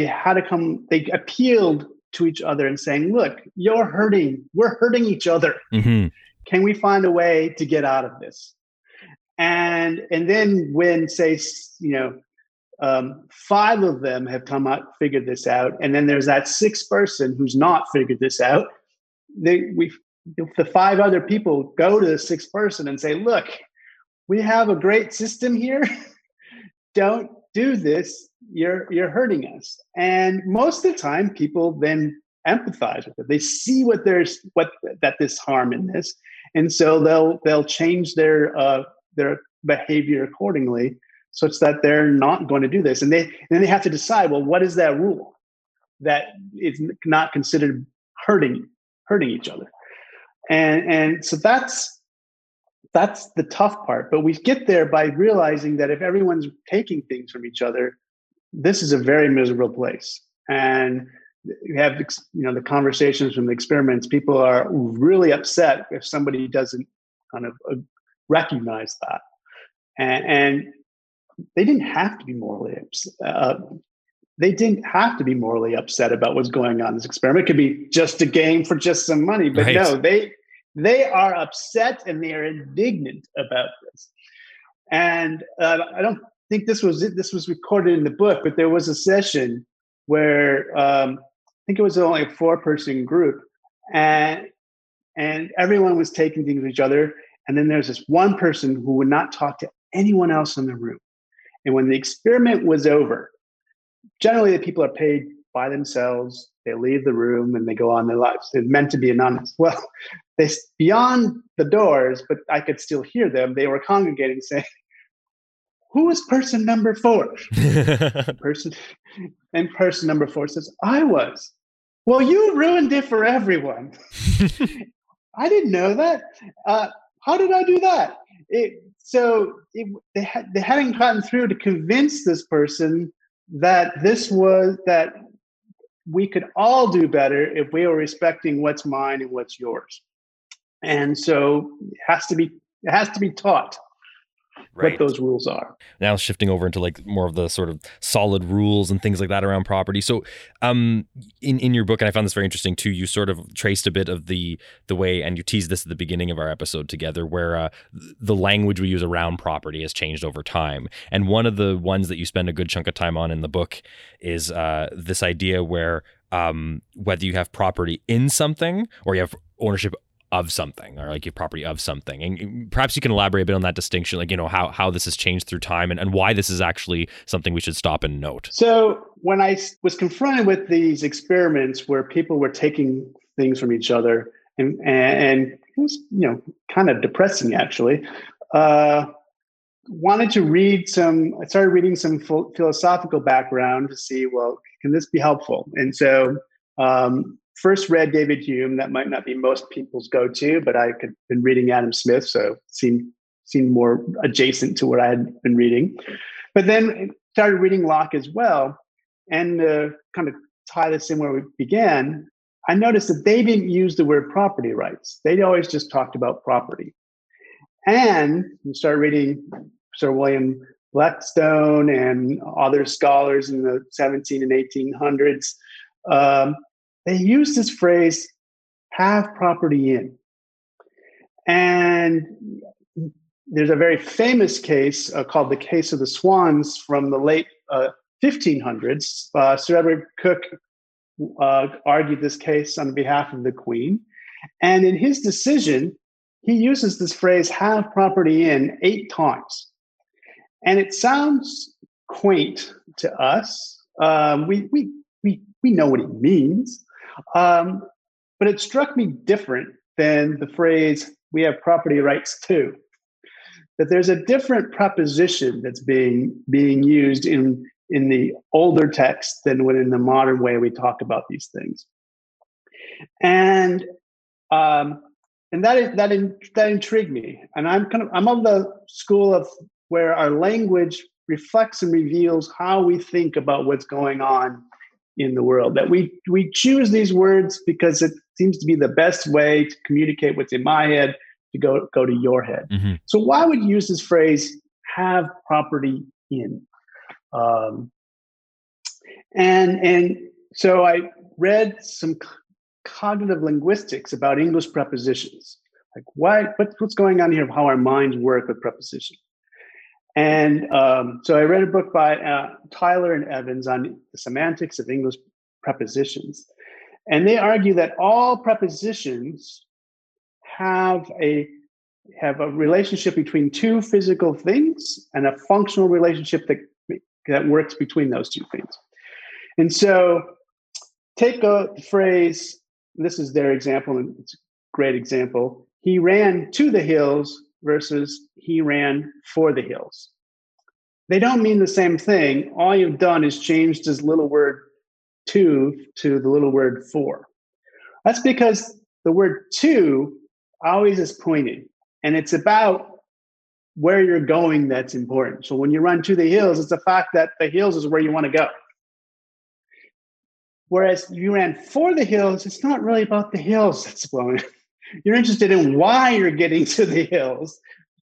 had to come. They appealed to each other and saying, "Look, you're hurting. We're hurting each other. Mm-hmm. Can we find a way to get out of this?" And then when, say, you know, five of them have come out, figured this out, and then there's that sixth person who's not figured this out. The five other people go to the sixth person and say, "Look, we have a great system here. Don't do this. You're hurting us." And most of the time, people then empathize with it. They see that this harm in this, and so they'll change their behavior accordingly, such that they're not going to do this. And then they have to decide, well, what is that rule that is not considered hurting each other? And so that's the tough part. But we get there by realizing that if everyone's taking things from each other, this is a very miserable place. And you have, you know, the conversations from the experiments, people are really upset if somebody doesn't kind of recognize that. And they didn't have to be morally upset. They didn't have to be morally upset about what's going on in this experiment. It could be just a game for just some money, but no, they are upset and they are indignant about this. And I don't think this was recorded in the book, but there was a session where I think it was only a 4-person group, and everyone was taking things from each other. And then there's this one person who would not talk to anyone else in the room. And when the experiment was over, generally the people are paid by themselves. They leave the room and they go on their lives. They're meant to be anonymous. Well, they're beyond the doors, but I could still hear them. They were congregating saying, "Who is person number 4?" And person number 4 says, "I was." "Well, you ruined it for everyone." "I didn't know that. How did I do that?" They hadn't gotten through to convince this person that we could all do better if we were respecting what's mine and what's yours. And so it has to be taught. what those rules are. Now shifting over into like more of the sort of solid rules and things like that around property. So in your book, and I found this very interesting too, you sort of traced a bit of the way, and you teased this at the beginning of our episode together, where the language we use around property has changed over time. And one of the ones that you spend a good chunk of time on in the book is this idea where whether you have property in something or you have ownership of something, or like your property of something. And perhaps you can elaborate a bit on that distinction, like, you know, how this has changed through time and why this is actually something we should stop and note. So when I was confronted with these experiments where people were taking things from each other and it was, you know, kind of depressing actually, wanted to read some, I started reading some philosophical background to see, well, can this be helpful? And so, first read David Hume. That might not be most people's go-to, but I had been reading Adam Smith, so seemed more adjacent to what I had been reading. But then started reading Locke as well, and kind of tie this in where we began. I noticed that they didn't use the word property rights. They always just talked about property. And you start reading Sir William Blackstone and other scholars in the 17 and 1800s. They use this phrase, have property in. And there's a very famous case called the Case of the Swans from the late 1500s. Sir Edward Coke argued this case on behalf of the Queen. And in his decision, he uses this phrase, have property in, 8 times. And it sounds quaint to us. We know what it means. But it struck me different than the phrase, we have property rights too. That there's a different proposition that's being used in the older text than when in the modern way we talk about these things. And that intrigued me. And I'm of the school of where our language reflects and reveals how we think about what's going on in the world, that we choose these words because it seems to be the best way to communicate what's in my head to go to your head. Mm-hmm. So why would you use this phrase, have property in? And so I read some cognitive linguistics about English prepositions, like what's going on here of how our minds work with prepositions. And so I read a book by Tyler and Evans on the semantics of English prepositions. And they argue that all prepositions have a relationship between two physical things and a functional relationship that works between those two things. And so take a phrase, this is their example, and it's a great example. He ran to the hills versus he ran for the hills. They don't mean the same thing. All you've done is changed this little word to the little word for. That's because the word to always is pointing, and it's about where you're going that's important. So when you run to the hills, it's the fact that the hills is where you want to go. Whereas you ran for the hills, it's not really about the hills that's blowing. You're interested in why you're getting to the hills,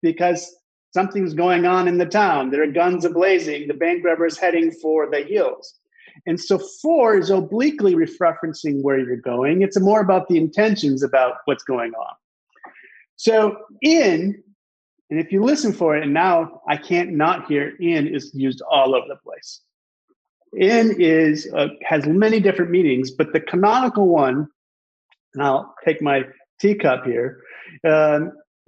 because something's going on in the town. There are guns ablazing. The bank robber is heading for the hills. And so for is obliquely referencing where you're going. It's more about the intentions about what's going on. So in, and if you listen for it, and now I can't not hear in is used all over the place. In is has many different meanings, but the canonical one, and I'll take my teacup here,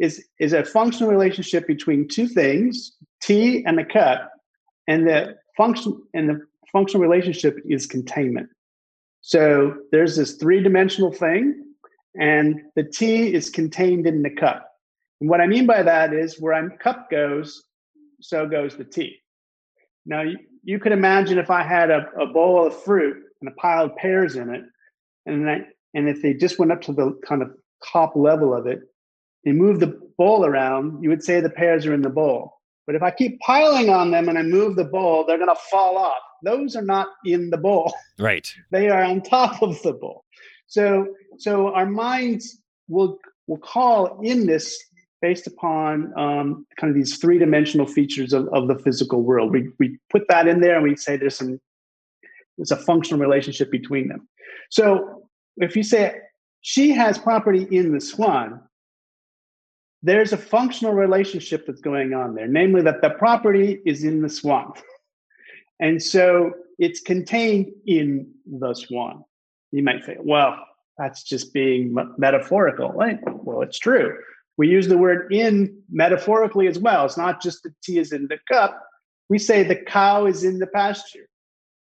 is a functional relationship between two things, tea and a cup, and the functional relationship is containment. So there's this 3-dimensional thing, and the tea is contained in the cup. And what I mean by that is where a cup goes, so goes the tea. Now you could imagine if I had a bowl of fruit and a pile of pears in it, and if they just went up to the kind of top level of it and move the bowl around, you would say the pears are in the bowl. But if I keep piling on them and I move the bowl, they're going to fall off. Those are not in the bowl. Right. They are on top of the bowl. So our minds will call in this based upon kind of these three-dimensional features of the physical world. We put that in there and we say there's a functional relationship between them. So if you say she has property in the swan, there's a functional relationship that's going on there, namely that the property is in the swan. And so it's contained in the swan. You might say, well, that's just being metaphorical. Right? Well, it's true. We use the word in metaphorically as well. It's not just the tea is in the cup. We say the cow is in the pasture.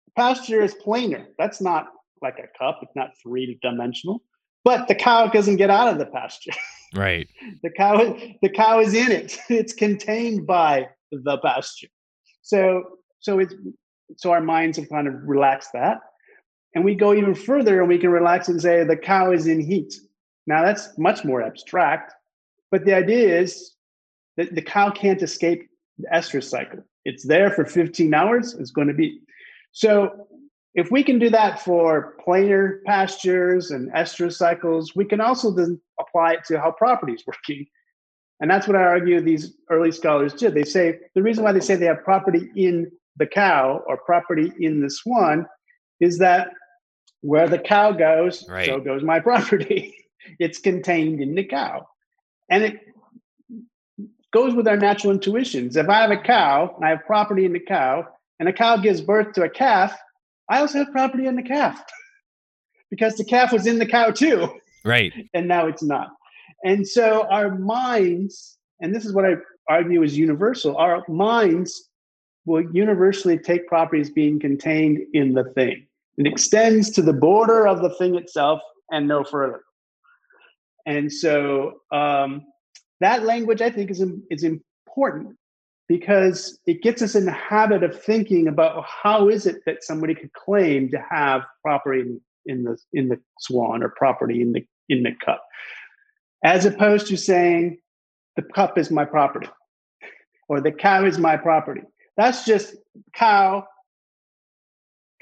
The pasture is planar. That's not like a cup. It's not three-dimensional. But the cow doesn't get out of the pasture. Right. The cow is in it. It's contained by the pasture. So our minds have kind of relaxed that. And we go even further and we can relax and say the cow is in heat. Now that's much more abstract, but the idea is that the cow can't escape the estrous cycle. It's there for 15 hours, it's going to be. So if we can do that for planar pastures and estrous cycles, we can also then apply it to how property is working. And that's what I argue these early scholars did. They say the reason why they say they have property in the cow or property in the swan is that where the cow goes, right, so goes my property. It's contained in the cow. And it goes with our natural intuitions. If I have a cow and I have property in the cow, and a cow gives birth to a calf, I also have property in the calf because the calf was in the cow too. Right. And now it's not. And so our minds, and this is what I argue is universal, our minds will universally take properties being contained in the thing. It extends to the border of the thing itself and no further. And so that language, I think, is important because it gets us in the habit of thinking about how is it that somebody could claim to have property in the swan or property in the cup, as opposed to saying the cup is my property or the cow is my property. That's just cow,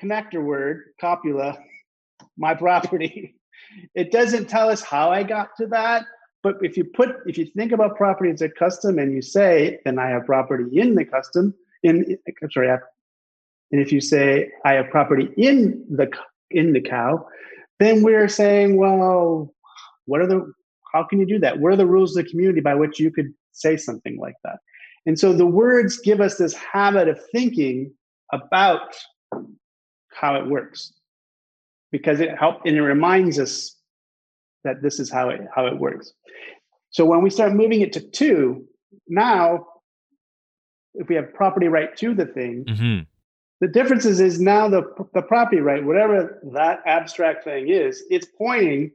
connector word, copula, my property. It doesn't tell us how I got to that, but if you think about property as a custom and you say, then I have property in the custom, and if you say I have property in the cow, then we're saying, well, how can you do that? What are the rules of the community by which you could say something like that? And so the words give us this habit of thinking about how it works, because it helps and it reminds us that this is how it works. So when we start moving it to two, now if we have property right to the thing, mm-hmm. the difference is now the property right, whatever that abstract thing is, it's pointing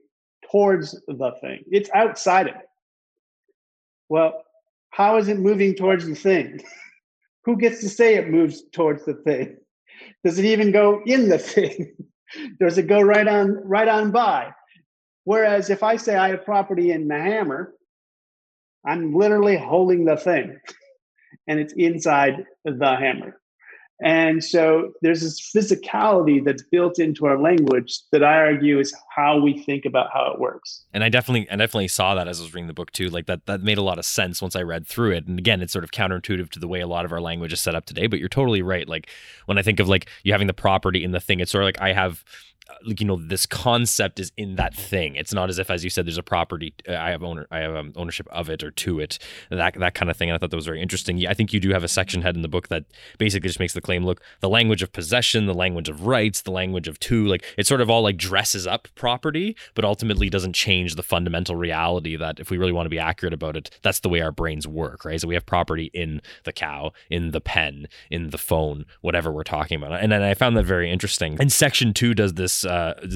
towards the thing. It's outside of it. Well, how is it moving towards the thing? Who gets to say it moves towards the thing? Does it even go in the thing? Does it go right on by? Whereas if I say I have property in the hammer, I'm literally holding the thing and it's inside the hammer. And so there's this physicality that's built into our language that I argue is how we think about how it works. And I definitely saw that as I was reading the book too. Like that made a lot of sense once I read through it. And again, it's sort of counterintuitive to the way a lot of our language is set up today, but you're totally right. Like when I think of like you having the property in the thing, it's sort of like I have, like, you know, this concept is in that thing. It's not as if, as you said, there's a property. I have ownership of it or to it, that kind of thing. And I thought that was very interesting. I think you do have a section head in the book that basically just makes the claim, look, the language of possession, the language of rights, the language of to, like it sort of all like dresses up property, but ultimately doesn't change the fundamental reality that if we really want to be accurate about it, that's the way our brains work, right? So we have property in the cow, in the pen, in the phone, whatever we're talking about. And I found that very interesting. And section 2 does this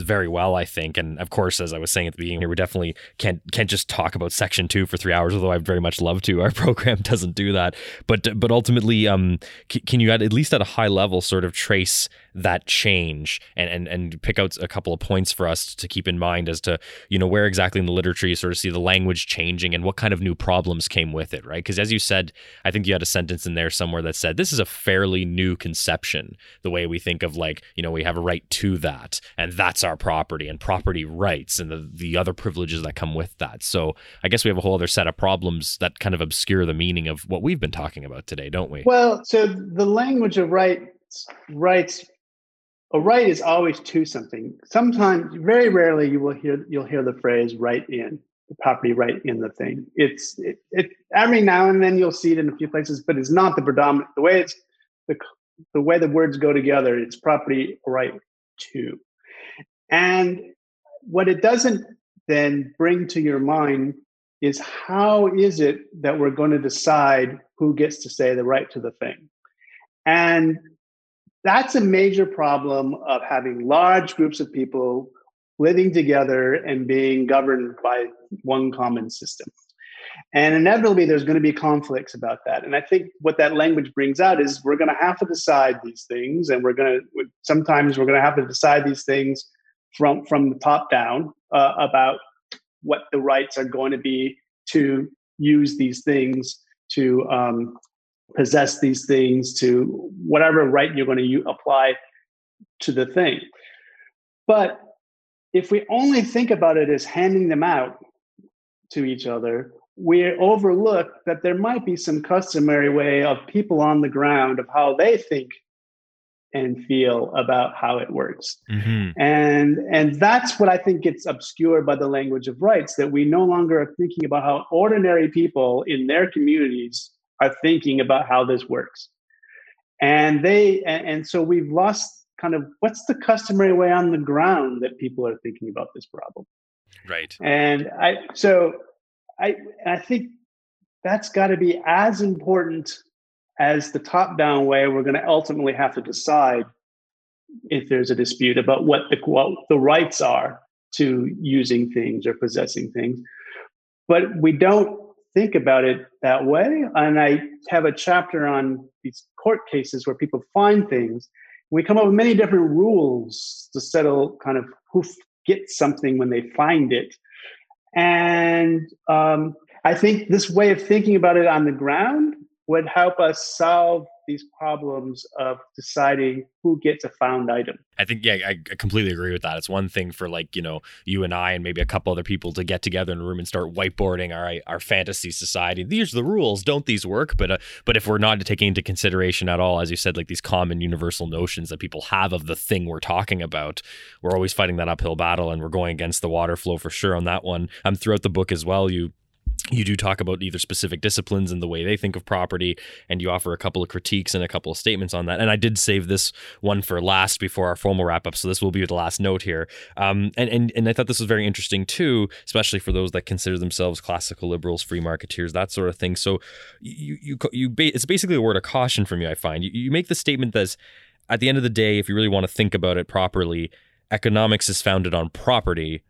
very well, I think. And of course, as I was saying at the beginning here, we definitely can't just talk about section 2 for 3 hours, although I'd very much love to. Our program doesn't do that. But ultimately, can you at least at a high level sort of trace that change and pick out a couple of points for us to keep in mind as to, you know, where exactly in the literature you sort of see the language changing and what kind of new problems came with it, right? Because as you said, I think you had a sentence in there somewhere that said, this is a fairly new conception, the way we think of, like, you know, we have a right to that, and that's our property, and property rights, and the other privileges that come with that. So I guess we have a whole other set of problems that kind of obscure the meaning of what we've been talking about today, don't we? Well, so the language of rights, a right is always to something. Sometimes, very rarely, you'll hear the phrase "right in" the property, right in the thing. It every now and then you'll see it in a few places, but it's not the predominant. The way it's the way the words go together, it's property right to. And what it doesn't then bring to your mind is how is it that we're going to decide who gets to say the right to the thing? And that's a major problem of having large groups of people living together and being governed by one common system. And inevitably, there's going to be conflicts about that. And I think what that language brings out is we're going to have to decide these things, and sometimes we're going to have to decide these things from the top down about what the rights are going to be to use these things, to possess these things, to whatever right you're going to apply to the thing. But if we only think about it as handing them out to each other, we overlook that there might be some customary way of people on the ground of how they think and feel about how it works. Mm-hmm. And that's what I think gets obscured by the language of rights, that we no longer are thinking about how ordinary people in their communities are thinking about how this works. And so we've lost kind of what's the customary way on the ground that people are thinking about this problem. Right. And I think that's got to be as important as the top-down way we're going to ultimately have to decide if there's a dispute about what the rights are to using things or possessing things. But we don't think about it that way. And I have a chapter on these court cases where people find things. We come up with many different rules to settle kind of who gets something when they find it. And I think this way of thinking about it on the ground would help us solve these problems of deciding who gets a found item. I think, yeah, I completely agree with that. It's one thing for, like, you know, you and I and maybe a couple other people to get together in a room and start whiteboarding our fantasy society. These are the rules. Don't these work? But if we're not taking into consideration at all, as you said, like these common universal notions that people have of the thing we're talking about, we're always fighting that uphill battle, and we're going against the water flow for sure on that one. Throughout the book as well, you do talk about either specific disciplines and the way they think of property, and you offer a couple of critiques and a couple of statements on that. And I did save this one for last before our formal wrap-up, so this will be the last note here. And I thought this was very interesting too, especially for those that consider themselves classical liberals, free marketeers, that sort of thing. So it's basically a word of caution from you, I find. You make the statement that at the end of the day, if you really want to think about it properly, economics is founded on property,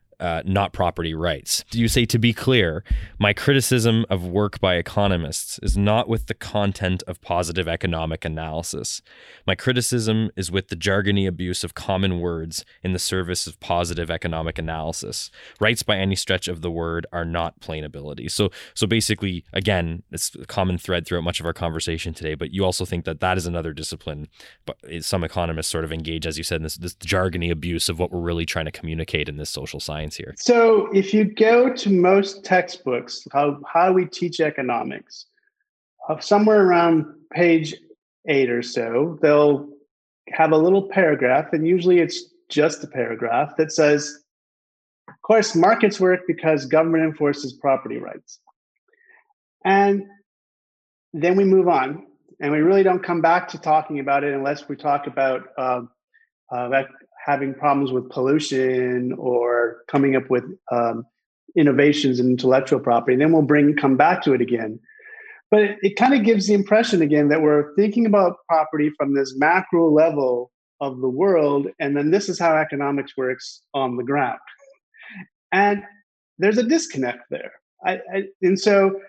not property rights. You say, to be clear, my criticism of work by economists is not with the content of positive economic analysis. My criticism is with the jargony abuse of common words in the service of positive economic analysis. Rights by any stretch of the word are not plainability. So basically, again, it's a common thread throughout much of our conversation today, but you also think that is another discipline. But some economists sort of engage, as you said, in this jargony abuse of what we're really trying to communicate in this social science here. So if you go to most textbooks, how we teach economics, somewhere around page 8 or so, they'll have a little paragraph, and usually it's just a paragraph that says, of course, markets work because government enforces property rights. And then we move on, and we really don't come back to talking about it unless we talk about having problems with pollution or coming up with innovations in intellectual property, and then we'll come back to it again. But it kind of gives the impression again that we're thinking about property from this macro level of the world, and then this is how economics works on the ground. And there's a disconnect there. And so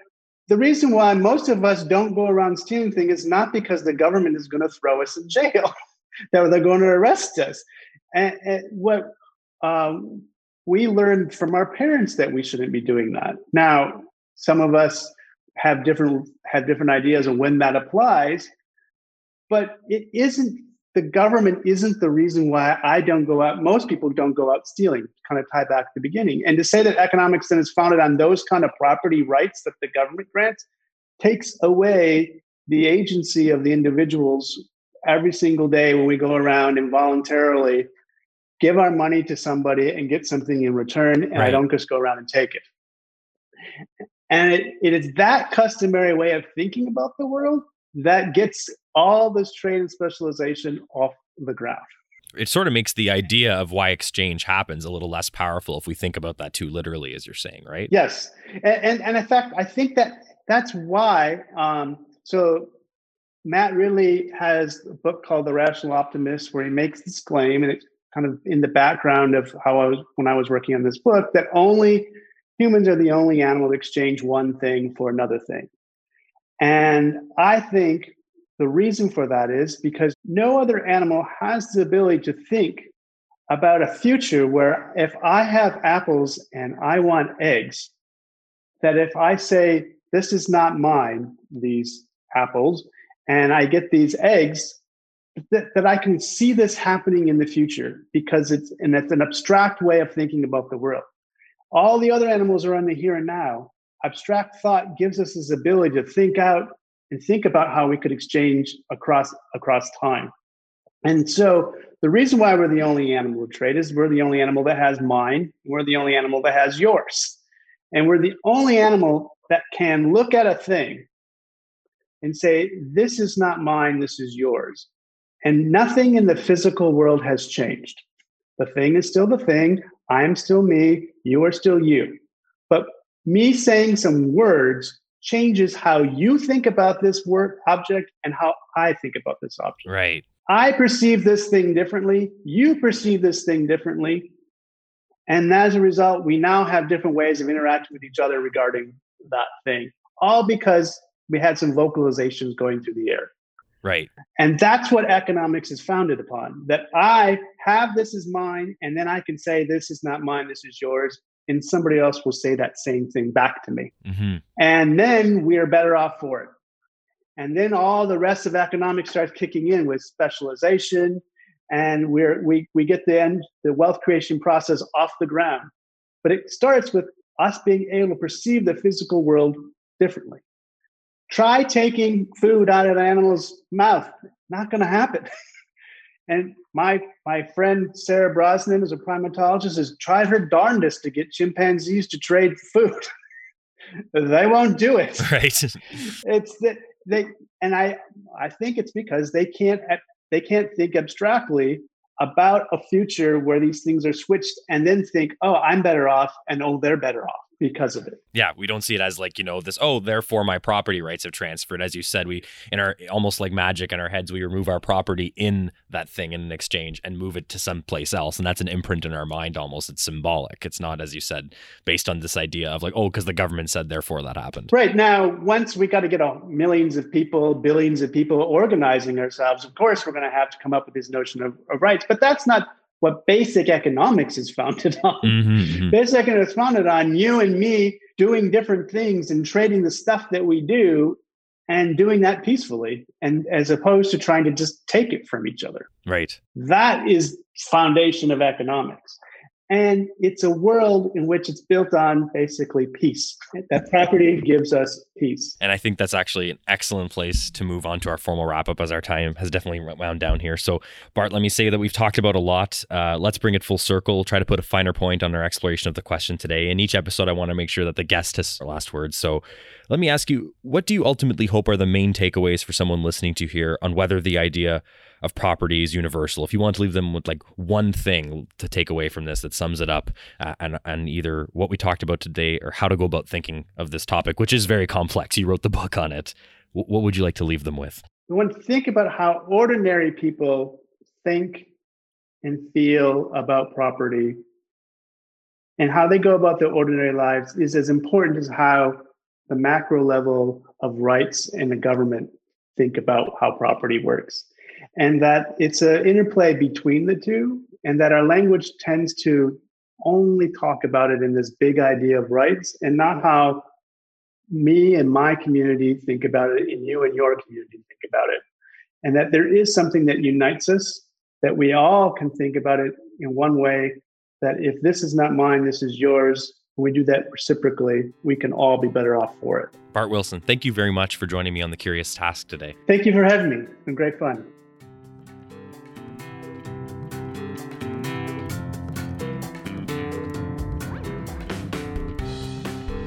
the reason why most of us don't go around stealing things is not because the government is going to throw us in jail. that they're going to arrest us. And what we learned from our parents that we shouldn't be doing that. Now, some of us have different ideas of when that applies, but it isn't, the government isn't the reason why I don't go out, most people don't go out stealing, kind of tie back to the beginning. And to say that economics then is founded on those kind of property rights that the government grants takes away the agency of the individuals every single day when we go around and voluntarily give our money to somebody and get something in return, and right. I don't just go around and take it. And it is that customary way of thinking about the world that gets all this trade and specialization off the ground. It sort of makes the idea of why exchange happens a little less powerful if we think about that too literally, as you're saying, right? Yes. And in fact, I think that's why, so Matt Ridley has a book called The Rational Optimist, where he makes this claim, and it's kind of in the background of how when I was working on this book, that only humans are the only animal to exchange one thing for another thing. And I think the reason for that is because no other animal has the ability to think about a future where if I have apples and I want eggs, that if I say, this is not mine, these apples, and I get these eggs, that I can see this happening in the future, because it's an abstract way of thinking about the world. All the other animals are in the here and now. Abstract thought gives us this ability to think out and think about how we could exchange across time. And so the reason why we're the only animal to trade is we're the only animal that has mine. We're the only animal that has yours. And we're the only animal that can look at a thing and say, this is not mine, this is yours. And nothing in the physical world has changed. The thing is still the thing. I'm still me. You are still you. But me saying some words changes how you think about this word object and how I think about this object. Right. I perceive this thing differently. You perceive this thing differently. And as a result, we now have different ways of interacting with each other regarding that thing, all because we had some vocalizations going through the air. Right. And that's what economics is founded upon, that I have this is mine, and then I can say this is not mine, this is yours. And somebody else will say that same thing back to me. Mm-hmm. And then we are better off for it. And then all the rest of economics starts kicking in with specialization, and we get the wealth creation process off the ground. But it starts with us being able to perceive the physical world differently. Try taking food out of an animal's mouth. Not going to happen. And my friend Sarah Brosnan, who's a primatologist, has tried her darndest to get chimpanzees to trade food. They won't do it. Right. It's that they, and I think it's because they can't think abstractly about a future where these things are switched and then think, oh, I'm better off, and oh, they're better off because of it. Yeah, we don't see it as like, this, oh, therefore my property rights have transferred. As you said, we, in our, almost like magic in our heads, we remove our property in that thing in an exchange and move it to someplace else. And that's an imprint in our mind almost. It's symbolic. It's not, as you said, based on this idea of like, oh, because the government said, therefore that happened. Right. Now, once we got to get millions of people, billions of people organizing ourselves, of course, we're going to have to come up with this notion of rights. But that's not what basic economics is founded on. Mm-hmm. Basic economics is founded on you and me doing different things and trading the stuff that we do and doing that peacefully, and as opposed to trying to just take it from each other. Right. That is foundation of economics. And it's a world in which it's built on basically peace. That property gives us peace. And I think that's actually an excellent place to move on to our formal wrap-up, as our time has definitely wound down here. So, Bart, let me say that we've talked about a lot. Let's bring it full circle, try to put a finer point on our exploration of the question today. In each episode, I want to make sure that the guest has the last word. So let me ask you, what do you ultimately hope are the main takeaways for someone listening to here on whether the idea of property is universal? If you want to leave them with like one thing to take away from this that sums it up, and either what we talked about today or how to go about thinking of this topic, which is very complex. You wrote the book on it. What would you like to leave them with? When you think about how ordinary people think and feel about property and how they go about their ordinary lives is as important as how the macro level of rights and the government think about how property works. and that it's an interplay between the two, and that our language tends to only talk about it in this big idea of rights and not how me and my community think about it and you and your community think about it. And that there is something that unites us, that we all can think about it in one way, that if this is not mine, this is yours. When we do that reciprocally, we can all be better off for it. Bart Wilson, thank you very much for joining me on The Curious Task today. Thank you for having me. It's been great fun.